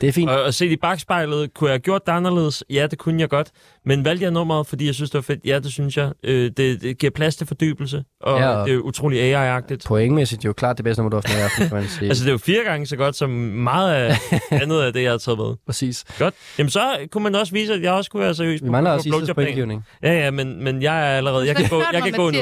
det er fint. Og, og set i bagspejlet, kunne jeg have gjort det anderledes? Ja, det kunne jeg godt. Men valgte jeg nummeret, fordi jeg synes, det var fedt? Ja, det synes jeg. Øh, det, det giver plads til fordybelse, og, ja, og det er utrolig A I-agtigt. Pointmæssigt, det er jo klart det bedste nummer, du har haft med i aften, kan man sige. Altså, det er jo fire gange så godt, som meget af andet af det, jeg har taget med. Præcis. Godt. Jamen, så kunne man også vise, at jeg også kunne være seriøs. Vi mangler også sidste springivning. Ja, ja, men, men jeg er allerede... Jeg kan gå, jeg kan gå nu.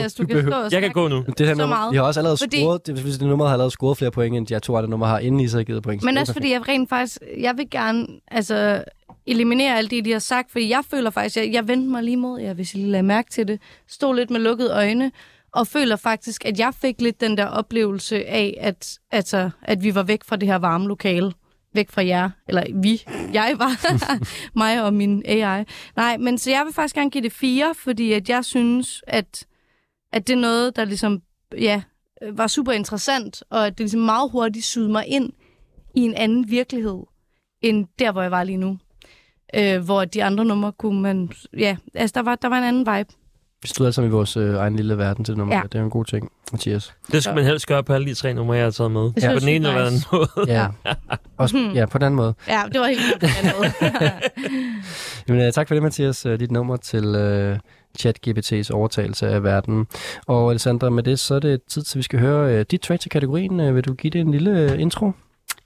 Jeg kan gå nu. Det her nummer, de har også allerede scoret... Det, det nummer har allerede scoret flere point, end de to andre nummer har inden i sig givet point. Men også fordi jeg rent faktisk... Jeg vil gerne... Altså... eliminere alt det, de har sagt, fordi jeg føler faktisk, jeg, jeg vendte mig lige mod jer, hvis I lige lagde mærke til det, stod lidt med lukkede øjne, og føler faktisk, at jeg fik lidt den der oplevelse af, at, altså, at vi var væk fra det her varme lokale, væk fra jer, eller vi, jeg var, mig og min A I. Nej, men så jeg vil faktisk gerne give det fire, fordi at jeg synes, at, at det er noget, der ligesom, ja, var super interessant, og at det ligesom meget hurtigt sydde mig ind i en anden virkelighed, end der, hvor jeg var lige nu. Øh, hvor de andre numre kunne man... Ja, altså der var, der var en anden vibe. Vi stod alle sammen i vores øh, egen lille verden til nummer. Ja. Det er en god ting, Mathias. Det skal man helst gøre på alle de tre numre, jeg har taget med. Ja. På den ene eller anden måde. Ja. Også, hmm. ja, på den anden måde. Ja, det var helt vildt på den måde. Jamen, tak for det, Mathias. Dit nummer til øh, ChatGPT's overtagelse af verden. Og Aleksandra, med det, så er det tid til, vi skal høre øh, dit track til kategorien. Øh, vil du give det en lille øh, intro?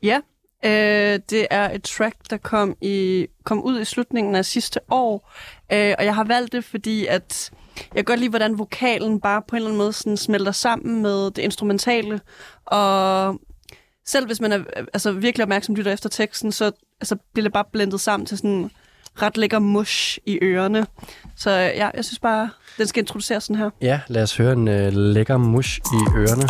Ja. Øh, det er et track, der kom, i, kom ud i slutningen af sidste år, øh, og jeg har valgt det, fordi at jeg godt lide, hvordan vokalen bare på en eller anden måde sådan smelter sammen med det instrumentale, og selv hvis man er altså, virkelig opmærksom lytter efter teksten, så altså, bliver det bare blendet sammen til sådan ret lækker mush i ørerne. Så ja, jeg synes bare, den skal introduceres sådan her. Ja, lad os høre en øh, lækker mush i ørerne.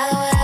Thank you.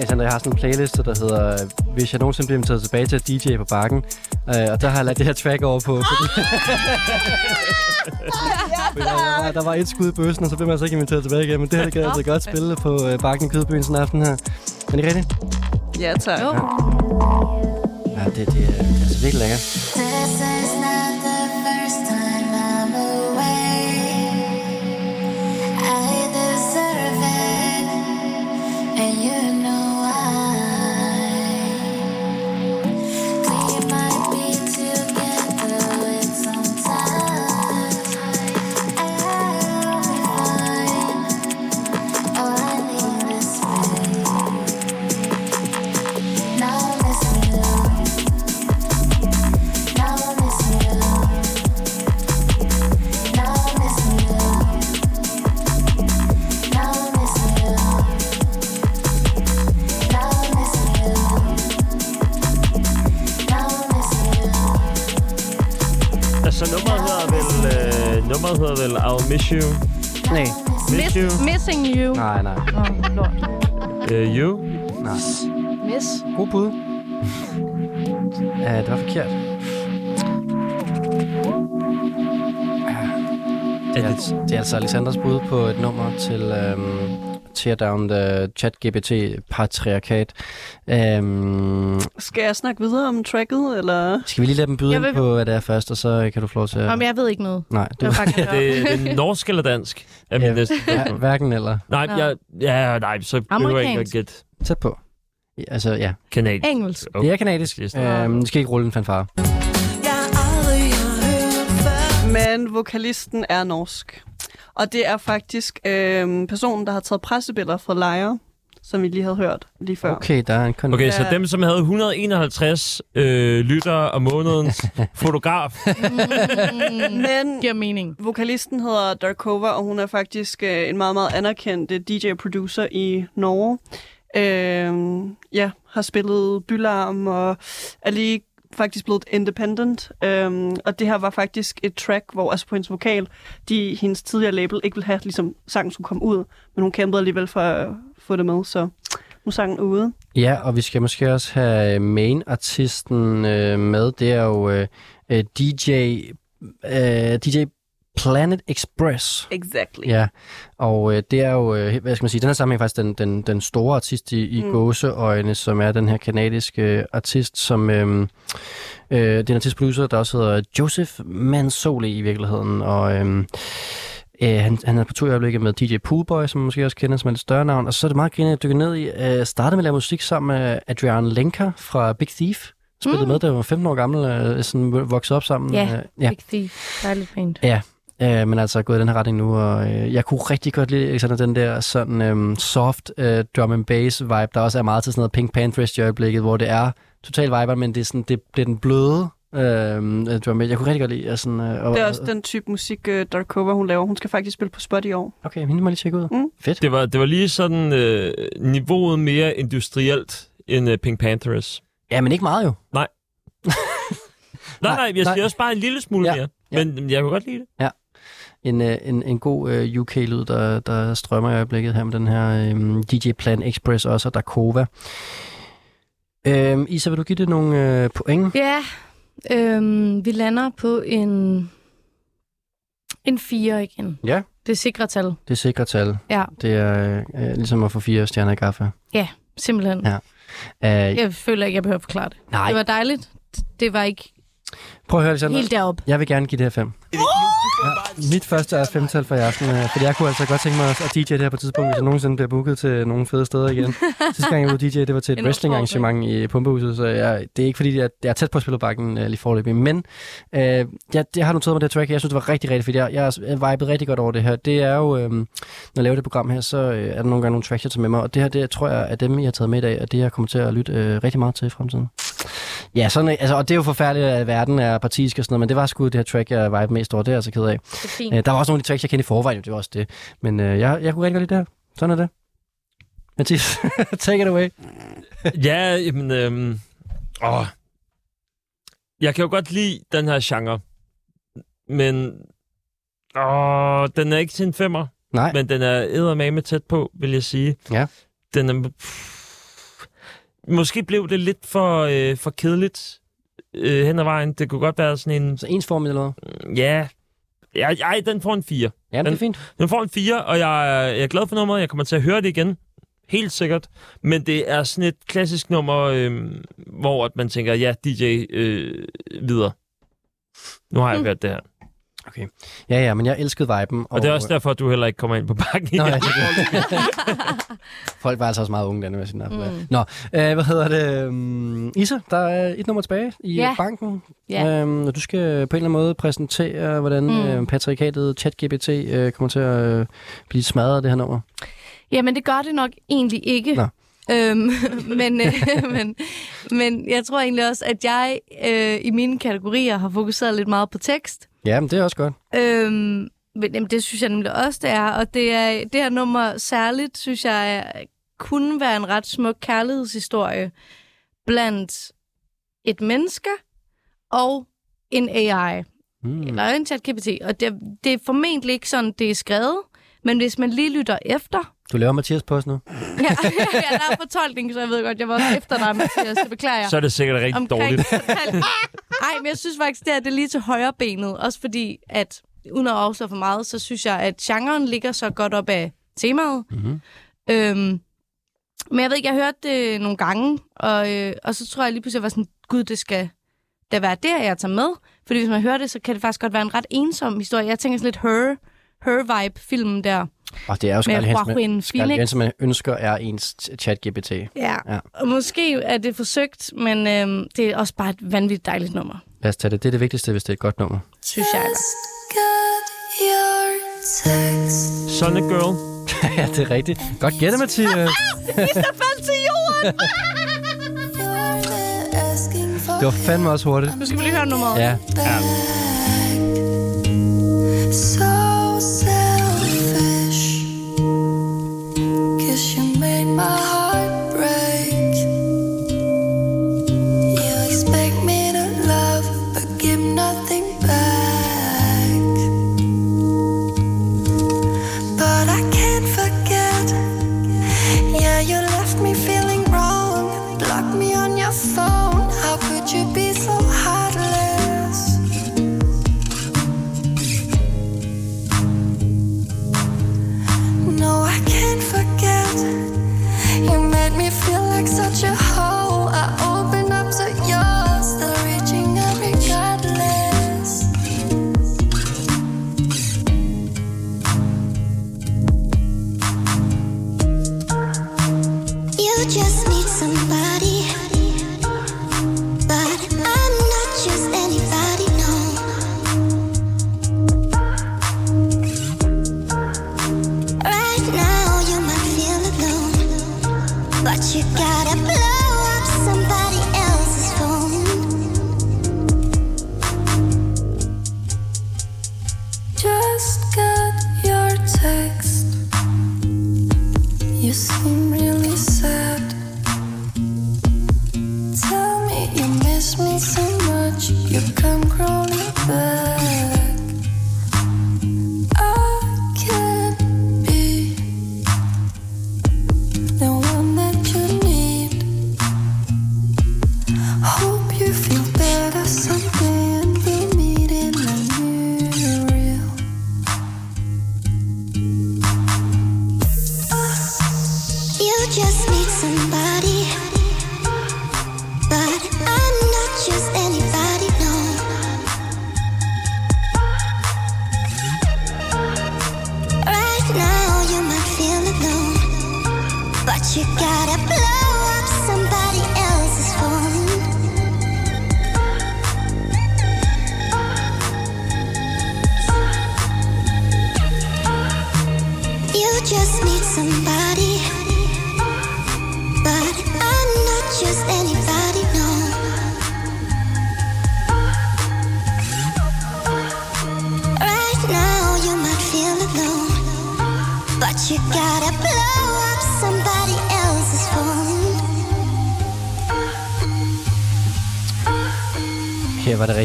altså når jeg har sådan en playliste, der hedder hvis jeg nogensinde bliver inviteret tilbage til at D J på bakken, øh, og der har jeg lagt det her track over på. Fordi ja, der, var, der var et skud i bøssen, og så blev man så ikke inviteret tilbage igen, men det her det kan altså godt spille på øh, bakken i Kødbyen sådan en aften her. Men er det rigtigt? Ja, tak. Ja, ja det, det, det er altså virkelig lækkert. Nummeret hedder vel I'll Miss You? Nej. Miss, miss You? Missing You. Nej, nej. Nå, oh, lort. Uh, you? Nej. Miss. God bud. Ja, det var forkert. Det er, det er altså Aleksandras bud på et nummer til øhm, Tear Down the Chat G P T-patriarkat. Øhm, Skal jeg snakke videre om tracket, eller? Skal vi lige lade dem byde vil... på, hvad det er først, og så kan du få lov til at... Jamen, jeg ved ikke noget. Nej, du... det, det er norsk eller dansk? Er min ja, næste. Ja, hverken eller. Nej, no. jeg, ja, nej så behøver jeg ikke at gætte. Tæt på. Ja, altså, ja. Kanadisk. Engelsk. Okay. Det er kanadisk. Yes. Øhm, skal ikke rulle en fanfare. Men vokalisten er norsk. Og det er faktisk øh, personen, der har taget pressebilleder fra L I A R, som vi lige havde hørt lige før. Okay, der er en kon- okay, så dem, som havde et hundrede og enoghalvtreds øh, lyttere om månedens fotograf. Men giver mening. Vokalisten hedder Darkowa, og hun er faktisk øh, en meget, meget anerkendt D J-producer i Norge. Øh, ja, har spillet Bylarm og er lige faktisk blevet independent, øhm, og det her var faktisk et track, hvor altså på hendes vokal, de, hendes tidligere label ikke ville have, ligesom sangen skulle komme ud, men hun kæmpede alligevel for at få det med, så nu sangen ude. Ja, og vi skal måske også have main-artisten øh, med, det er jo øh, D J øh, D J Planet Express. Exactly. Ja, og øh, det er jo, øh, hvad skal man sige, den her sammenhæng faktisk den, den, den store artist i, i mm. gåseøjne, som er den her kanadiske artist, som øh, øh, det er en artist-producer, der også hedder Joseph Mansoli i virkeligheden, og øh, øh, han, han er på to i øjeblikket med D J Poolboy, som man måske også kender som et større navn, og så er det meget grinerende at dykke ned i, øh, startede med at lave musik sammen med Adrian Lenker fra Big Thief. Spillede mm. med, da jeg var femten år gammel, sådan voksede op sammen. Yeah, øh, ja, Big Thief, dejligt fint. Ja. Øh, men altså gået i den her retning nu, og øh, jeg kunne rigtig godt lide sådan den der sådan øh, soft øh, drum and bass vibe, der også er meget til sådan noget Pink Panthers i øjeblikket, hvor det er totalt viber, men det er sådan det bliver den bløde øh, drum and jeg kunne rigtig godt lide sådan. Øh, og, det er også den type musik øh, Darkowa hun laver. Hun skal faktisk spille på spot i år. Okay, hende må lige tjekke ud. Mm. Fedt. Det var det var lige sådan øh, niveauet mere industrielt end øh, Pink Panthers. Ja, men ikke meget jo. Nej. nej, nej, jeg siger også bare en lille smule ja, mere, ja. Men jeg kunne godt lide det. Ja. En, en, en god uh, U K-lyd, der, der strømmer i øjeblikket her med den her um, D J Plan Express også, og Darkowa. Øhm, Isa, vil du give det nogle uh, point? Ja, øhm, vi lander på en en fire igen. Ja. Det er sikre tal. Det er sikre tal. Ja. Det er uh, ligesom at få fire stjerner i kaffe. Ja, simpelthen. Ja. Uh, jeg føler ikke, jeg behøver at forklare det. Nej. Det var dejligt. Det var ikke... Prøv at høre, Alexander. Helt deroppe. Jeg vil gerne give det her fem. Uh! Ja, mit første er femtal for i aften, fordi jeg kunne altså godt tænke mig at D J det her på et tidspunkt, hvis jeg nogensinde bliver booket til nogle fede steder igen. Sidste gang jeg var D J, det var til et wrestling-arrangement i Pumpehuset, så jeg, det er ikke fordi, jeg, jeg er tæt på at spille bakken lige forløbig, men øh, jeg, jeg har noteret mig det track, jeg synes, det var rigtig, rigtig fedt. Jeg, jeg har vibet rigtig godt over det her. Det er jo, øh, når jeg laver det program her, så øh, er der nogle gange nogle tracks, jeg tager med mig, og det her, det tror jeg er dem, jeg har taget med i dag, og det jeg kommer til at lytte øh, rigtig meget til i fremtiden. Ja, sådan, altså, og det er jo forfærdeligt, at verden er partisk og sådan noget, men det var sgu det her track, jeg vibe mest over. Det er jeg altså ked af. Æ, der var også nogle af de tracks, jeg kendte i forvejen, det var også det. Men øh, jeg, jeg kunne rigtig godt lide det her. Sådan er det. Mathias, take it away. Ja, jamen... Øh, åh. Jeg kan jo godt lide den her genre, men åh, den er ikke til en femmer. Nej. Men den er eddermame tæt på, vil jeg sige. Ja. Den er... Pff, Måske blev det lidt for, øh, for kedeligt øh, hen ad vejen. Det kunne godt være sådan en... Så ensformigt eller noget? Ja. Ej, ej, den får en fire. Ja, den, det er fint. Den får en fire, og jeg, jeg er glad for nummeret. Jeg kommer til at høre det igen. Helt sikkert. Men det er sådan et klassisk nummer, øh, hvor man tænker, ja, D J øh, videre. Nu har jeg mm. hørt det her. Okay. Ja, ja, men jeg elskede viben. Og, og det er også derfor, at du heller ikke kommer ind på bakken. Nå, ja. Folk var altså også meget unge, denne, hvis jeg mm. Nå, øh, hvad hedder det? Um, Isa, der er et nummer tilbage i yeah. banken. Yeah. Um, og du skal på en eller anden måde præsentere, hvordan mm. øh, patriarkatet ChatGPT øh, kommer til at øh, blive smadret af det her nummer. Jamen, det gør det nok egentlig ikke. Nå. Øhm, men, øh, men, men jeg tror egentlig også, at jeg øh, i mine kategorier har fokuseret lidt meget på tekst. Ja, men det er også godt. Øhm, men det synes jeg nemlig også, det er. Og det, er, det her nummer særligt, synes jeg, kunne være en ret smuk kærlighedshistorie blandt et menneske og en A I. Mm. Eller en ChatGPT. Og det, det er formentlig ikke sådan, det er skrevet. Men hvis man lige lytter efter... Du laver Mathias på os nu. Ja, ja, jeg laver fortolkning, så jeg ved godt, jeg var også efter dig, Mathias. Det beklager jeg. Så er det sikkert rigtig omkring dårligt. Nej, men jeg synes faktisk, det er det lige til højre benet. Også fordi, at uden at afsløre for meget, så synes jeg, at genren ligger så godt op af temaet. Mm-hmm. Øhm, men jeg ved ikke, jeg hørte det nogle gange, og, øh, og så tror jeg lige pludselig, jeg var sådan, gud, det skal da være der, jeg tager med. Fordi hvis man hører det, så kan det faktisk godt være en ret ensom historie. Jeg tænker sådan lidt her, her-vibe-filmen der. Og det er jo Scarlett man ønsker er ens ChatGPT. Ja. Ja, og måske er det forsøgt, men øhm, det er også bare et vanvittigt dejligt nummer. Lad os tage det. Det er det vigtigste, hvis det er et godt nummer. Synes jeg altså. Sonic Girl. Ja, det er rigtigt. Godt gættet, Mathias. Mister faldt til jorden. Det var fandme også hurtigt. Nu skal vi lige høre nummeret. Ja. Ja.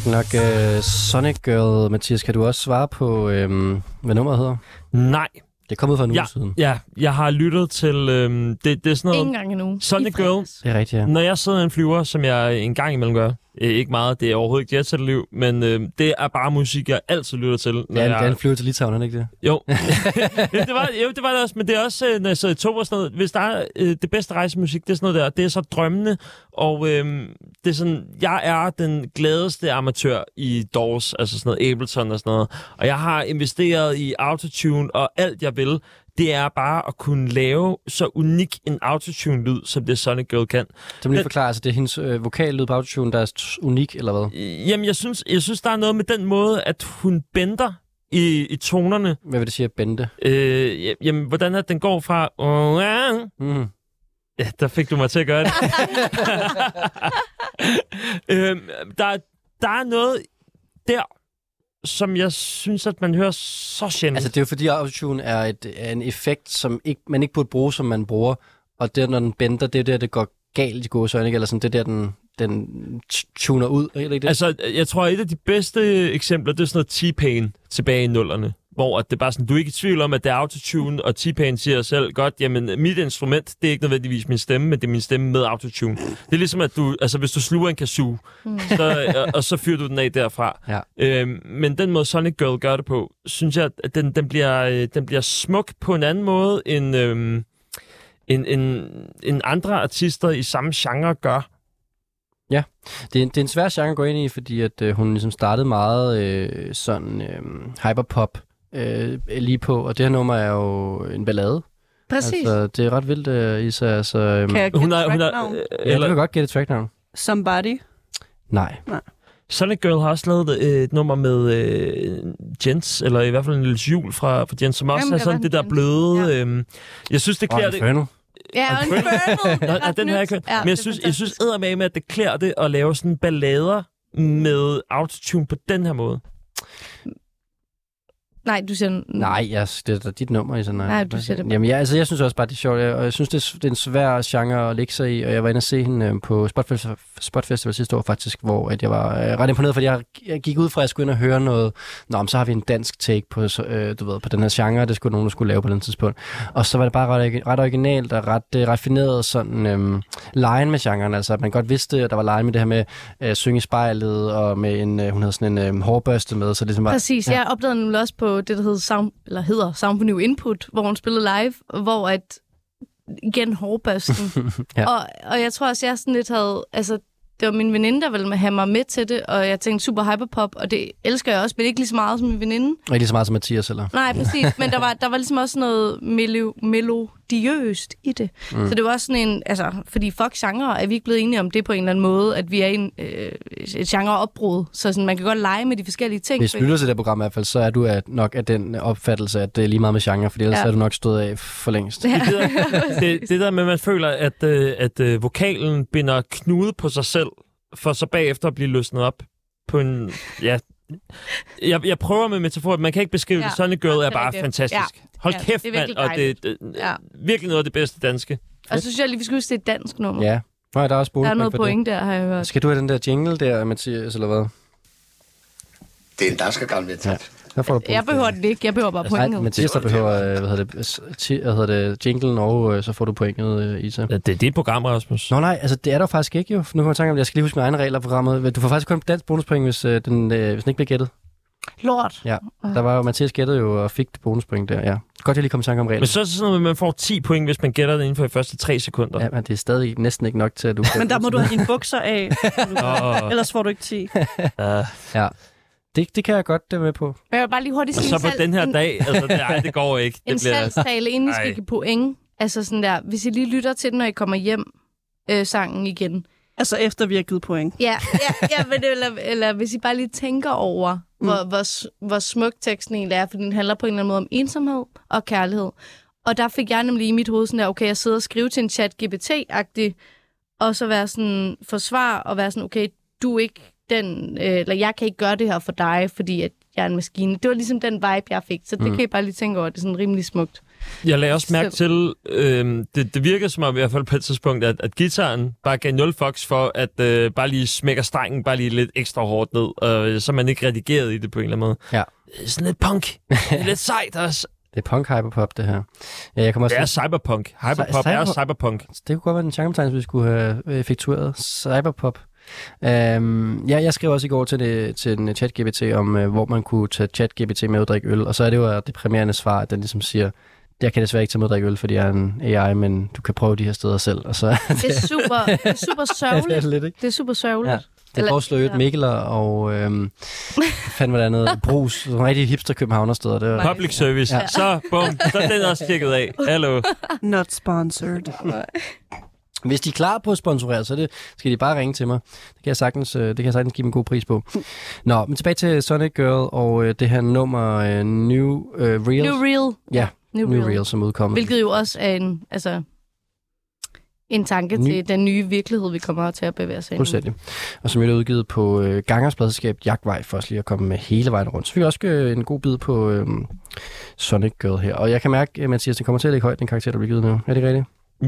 Nok uh, Sonic Girl. Mathias, kan du også svare på, øhm, hvad nummeret hedder? Nej, Det kom ud for en uge ja, siden. Ja, jeg har lyttet til... Øhm, det, det er sådan noget... Ingen gang endnu. Sonic Girl. Det er rigtigt, ja. Når jeg sidder i en flyver, som jeg en gang imellem gør... Øh, ikke meget, det er overhovedet ikke jetset-liv, men øh, det er bare musik, jeg altid lytter til. Når ja, jeg... det er en flyver til Litauen, er det ikke det? Jo. det var, jo, det var det også, men det er også, når jeg sidder i tog og sådan noget... Hvis der er øh, det bedste rejsemusik, det er sådan noget der, det er så drømmende, og øh, det er sådan... Jeg er den gladeste amatør i Doors, altså sådan noget Ableton og sådan noget, og jeg har investeret i autotune og alt, jeg vil, det er bare at kunne lave så unik en autotune-lyd, som det Sonic Girl kan. Det må lige forklare, altså det er hendes øh, vokallyd på autotune, der er unik, eller hvad? Jamen, jeg synes, jeg synes der er noget med den måde, at hun bender i, i tonerne. Hvad vil det sige at bende? Øh, jamen, hvordan at den går fra... Mm. Ja, der fik du mig til at gøre det. øh, der, der er noget der... som jeg synes, at man hører så sjældent. Altså, det er jo fordi, autotune er, et, er en effekt, som ikke, man ikke burde bruge, som man bruger. Og det, når den bender, det er der, det går galt i gåseøjne, eller sådan, det der, den, den tuner ud, eller ikke det? Altså, jeg tror, et af de bedste eksempler, det er sådan noget T-Pain tilbage i nullerne. Hvor at det bare sådan, du er ikke i tvivl om, at det er autotune, og T-Pain siger selv, godt, jamen mit instrument, det er ikke nødvendigvis min stemme, men det er min stemme med autotune. Det er ligesom, at du, altså hvis du sluger en kazoo, mm. så, og, og så fyrer du den af derfra. Ja. Øhm, men den måde Sonic Girl gør det på, synes jeg, at den, den, bliver, den bliver smuk på en anden måde, end, øhm, end, end, end andre artister i samme genre gør. Ja, det er, det er en svær genre at gå ind i, fordi at, øh, hun ligesom startede meget øh, sådan øh, hyperpop, Øh, lige på, og det her nummer er jo en ballade. Præcis. Altså, det er ret vildt, uh, Isa. Altså, um... Kan jeg gætte tracknavn? Ja, du kan godt gætte tracknavn. Somebody? Nej. Nej. Sonic Girl har også lavet øh, et nummer med øh, Jens, eller i hvert fald en lille jul fra, fra Jens, som også er sådan det der bløde... Ja. Øh, jeg synes, det klæder... Oh, det... Ja, og Inferno. Nå, den her jeg kønt. Ja, men jeg synes, jeg synes eddermame med, at det klæder det at lave sådan ballader med autotune på den her måde. Nej, du siger... Nej, jeg, det er dit nummer, Isa Naja. Nej, du siger det bare. Jamen, jeg, altså, jeg synes også bare, det er sjovt, og jeg synes, det er, det er en svær genre at lægge sig i, og jeg var inde og se hende på Spotfestival, Spotfestival sidste år faktisk, hvor at jeg var ret imponeret, fordi jeg, jeg gik ud fra, at jeg skulle ind og høre noget, nå, men så har vi en dansk take på, øh, du ved, på den her genre, det skulle nogen, der skulle lave på den tidspunkt. Og så var det bare ret, ret originalt og ret øh, raffineret sådan øh, lejen med genren, altså at man godt vidste, at der var lejen med det her med øh, synge i spejlet, og med en, øh, hun havde sådan en øh, hårbørste med, så det ligesom var... Præcis, ja. Jeg opdagede den også på det, der hedder Sound, eller hedder Sound for New Input, hvor hun spillede live, hvor at igen hårbørsten. ja. og, og jeg tror også, jeg sådan lidt havde, altså, det var min veninde, der ville have mig med til det, og jeg tænkte super hyperpop, og det elsker jeg også, men ikke lige så meget som min veninde. Og ikke lige så meget som Mathias, eller? Nej, præcis, men der var, der var ligesom også noget melodiøst i det. Mm. Så det var også sådan en, altså, fordi fuck genre, er vi ikke blevet enige om det på en eller anden måde, at vi er i en, øh, et genreopbrud, så sådan, man kan godt lege med de forskellige ting. Hvis du lytter til det program i hvert fald, så er du at nok af den opfattelse, at det er lige meget med genre, for ellers ja. er du nok stået af for længst. Ja. Det, der, det, det der med, at man føler, at, at, at vokalen binder knude på sig selv, for så bagefter at blive løsnet op på en... Ja, jeg, jeg prøver med metafor, at man kan ikke beskrive ja, det. Sonic Girl er bare fantastisk. Ja. Hold ja, kæft, det mand, og det, det ja. virkelig noget af det bedste danske. Og så synes jeg lige, vi skal huske, det er et dansk nummer. Ja, nej, der er også bonus. Der er noget point der, har jeg hørt. Skal du have den der jingle der, Mathias, eller hvad? Det er en dansk gammel mentat. Ja, jeg behøver den ikke, jeg behøver bare altså, pointet. Mathias, der behøver, hvad hedder det, ti, hvad hedder det, jinglen, og så får du pointet, Isa. Ja, det er dit program, Rasmus. Nå nej, altså det er der faktisk ikke jo. Nu kan jeg tænke om, jeg skal lige huske mine egne regler på programmet. Du får faktisk kun dansk bonuspoint, hvis, øh, den, øh, hvis den ikke bliver gættet. Lort. Ja, der var jo, Mathias gættede jo og fik bonuspoint der, ja. Godt, jeg lige kom i tanke om reglerne. Men så er det sådan noget, at man får ti point, hvis man gætter det inden for de første tre sekunder. Ja, men det er stadig næsten ikke nok til, at du... men der må du have dine bukser af, du... ellers får du ikke ti. ja. Det, det kan jeg godt det med på. Men jeg vil bare lige hurtigt sige, og så på den her dag, altså det, ej, det går ikke. Det en bliver... salgstale, inden I skal give point. Altså sådan der, hvis I lige lytter til den, når I kommer hjem, øh, sangen igen. Altså efter vi har givet point. Ja, ja, ja men, eller, eller hvis I bare lige tænker over, mm. hvor, hvor, hvor smuk teksten egentlig er, for den handler på en eller anden måde om ensomhed og kærlighed. Og der fik jeg nemlig i mit hoved sådan der, okay, jeg sidder og skriver til en chat G P T-agtig, og så være sådan, forsvar og være sådan, okay, du ikke... Den, øh, eller jeg kan ikke gøre det her for dig, fordi at jeg er en maskine. Det var ligesom den vibe, jeg fik, så det mm. kan jeg bare lige tænke over. Det er sådan rimelig smukt. Jeg lagde også mærke til, øh, det, det virkede som om i hvert fald på et tidspunkt, at, at guitaren bare gav nul fucks for, at øh, bare lige smækker strengen bare lige lidt ekstra hårdt ned, og så man ikke redigeret i det på en eller anden måde. Ja. Sådan lidt punk. Lidt sejt også. Det er punk-hyperpop, det her. Ja, jeg kommer også det er til... cyberpunk. Hyperpop Cy- cyber... er cyberpunk. Det kunne godt være den genrebetegnelse, vi skulle have effektueret. Cyberpop. Um, ja, jeg skrev også i går til, det, til den chat-G P T om, uh, hvor man kunne tage chat-G P T med at drikke øl. Og så er det jo det præmierende svar, at den ligesom siger, jeg kan desværre ikke tage med at drikke øl, fordi jeg er en A I, men du kan prøve de her steder selv. Og så, det er super, det er super sørgeligt. Det, det er super sørgeligt. Ja. Det foreslår jo et Mikkeler og øhm, fandt hvad der andet Brugs, rigtig hipster københavnersteder. Det var public service. Ja. Så bum, så er den også tjekket af. Hallo. Not sponsored. Hvis de er klar på at sponsorere, så det, skal de bare ringe til mig. Det kan jeg sagtens, det kan jeg sagtens give dem en god pris på. Nå, men tilbage til Sonic Girl og øh, det her nummer øh, New uh, Real. New Real. Ja, New, New Real. Real, som udkommer. Hvilket jo også er en... Altså en tanke ny. Til den nye virkelighed, vi kommer til at bevæge os ind i. Og som jeg er udgivet på øh, Gangers pladselskab Jagtvej, for også lige at komme med hele vejen rundt. Så vi har også øh, en god bid på øh, Sonic Girl her. Og jeg kan mærke, at Mathias, den kommer til at ligge højt, den karakter, der bliver givet nu. Er det rigtigt?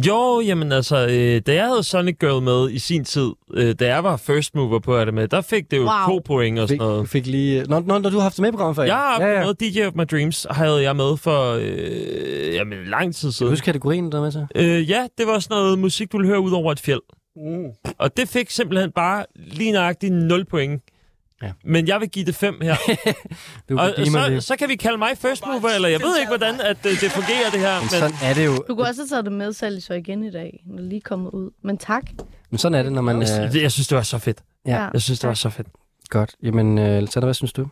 Jo, jamen altså, øh, da jeg havde Sonic Girl med i sin tid, øh, da jeg var first mover på det med, der fik det jo wow. to point og sådan noget. Fik, fik lige... Nå, når du har haft det med i programmet før? Jeg har ja, ja. Med D J of My Dreams, havde jeg med for øh, jamen, lang tid siden. Husk kategorien, der med så? Øh, ja, det var sådan noget musik, du ville høre ud over et fjeld. Uh. Og det fik simpelthen bare lige nøjagtigt nul point. Ja. Men jeg vil give det fem her. du og så, det. Så kan vi kalde mig first mover, eller jeg ved ikke, hvordan at, uh, det fungerer det her. Men sådan men... er det jo. Du kunne også have taget det med, Sally, så igen i dag, når lige kommet ud. Men tak. Men sådan er det, når man... Jeg, øh... jeg synes, det var så fedt. Ja. Jeg synes, det var så fedt. Godt. Jamen, Alexander, hvad synes du?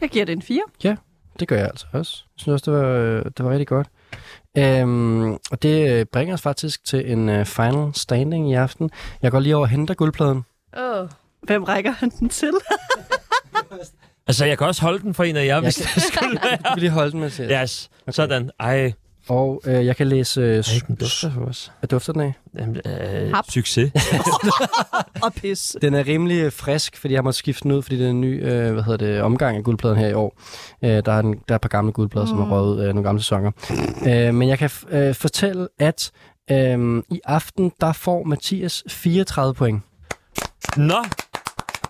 Jeg giver det en fire. Ja, det gør jeg altså også. Jeg synes også, det var, det var rigtig godt. Øhm, og det bringer os faktisk til en uh, final standing i aften. Jeg går lige over og henter guldpladen. Åh... Oh. Hvem rækker han den til? altså, jeg kan også holde den for en af jer, hvis det skulle være. Du kan lige holde den med selv. Yes, okay. Sådan. Ej. Og øh, jeg kan læse... Øh, Ej, den dufter for os. Hvad dufter den af? Jamen, øh, succes. og pis. Den er rimelig frisk, fordi jeg måtte skifte den ud, fordi det er en ny øh, hvad hedder det, omgang af guldpladen her i år. Øh, der, er en, der er et par gamle guldplader, mm. som har røget øh, nogle gamle sæsoner. øh, men jeg kan f- øh, fortælle, at øh, i aften, der får Mathias fireogtredive point. Nå!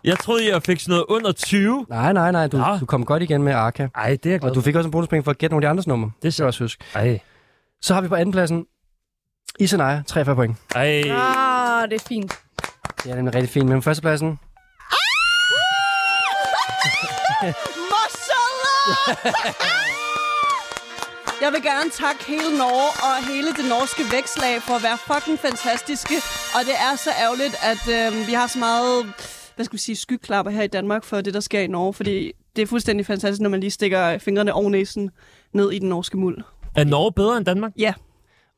Jeg troede, jeg fik sådan noget under tyve. Nej, nej, nej. Du, du kom godt igen med Arca. Ej, det er jeg glad. Og du fik også en bonuspenge for at gætte nogle af de andres numre. Det skal jeg også huske. Ej. Så har vi på andenpladsen Isa Naja, treogfyrre point. Ej. Åh, oh, det er fint. Det er nemlig rigtig fint. Men på førstepladsen... Ah! Jeg vil gerne takke hele Norge og hele det norske vækslag for at være fucking fantastiske. Og det er så ærgerligt, at øh, vi har så meget... hvad skal vi sige, skyklapper her i Danmark for det, der sker i Norge, fordi det er fuldstændig fantastisk, når man lige stikker fingrene over næsen ned i den norske muld. Er Norge bedre end Danmark? Ja.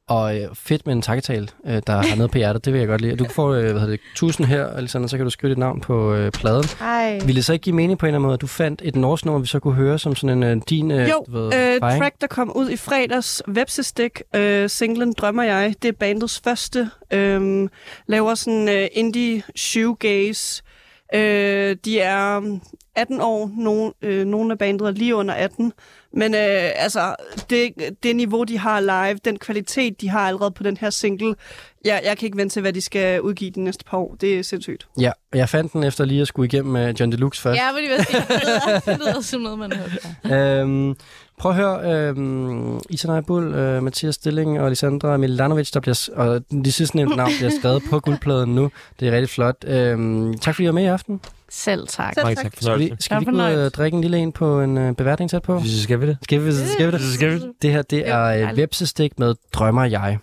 Og øh, fedt med en takketale, øh, der har noget på hjertet, det vil jeg godt lide. Du kan få, øh, hvad hedder det, tusind her, Alexander, så kan du skrive dit navn på øh, pladen. Ej. Ville det så ikke give mening på en eller anden måde, du fandt et norsk nummer, vi så kunne høre som sådan en øh, din øh, jo, ved, øh, track, der kom ud i fredags, Vepsestik, øh, singlen Drømmer Jeg, det er bandets første, øh, laver sådan øh, indie shoegaze. Øh, de er atten år, nogen, øh, nogle af bandet er lige under atten, men øh, altså det, det niveau, de har live, den kvalitet, de har allerede på den her single, jeg, jeg kan ikke vente til, hvad de skal udgive de næste par år. Det er sindssygt. Ja, og jeg fandt den efter lige at skulle igennem uh, John Deluxe først. Ja, fordi det lyder som noget, man hører. øhm, prøv at høre øhm, Isa Naja Buhl, øh, Mathias Stilling og Aleksandra Milanovic, der bliver, og de sidste nævnte navn bliver skrevet på guldpladen nu. Det er rigtig flot. Øhm, tak fordi I var med i aften. Selv tak. Selv tak. Skal vi, skal vi gå ud og drikke en lille en på en øh, beværtning tæt på? Skal vi det? Skal vi det? Skal vi det? Det her, det er øh, Vepsestik med Drømmer Jeg.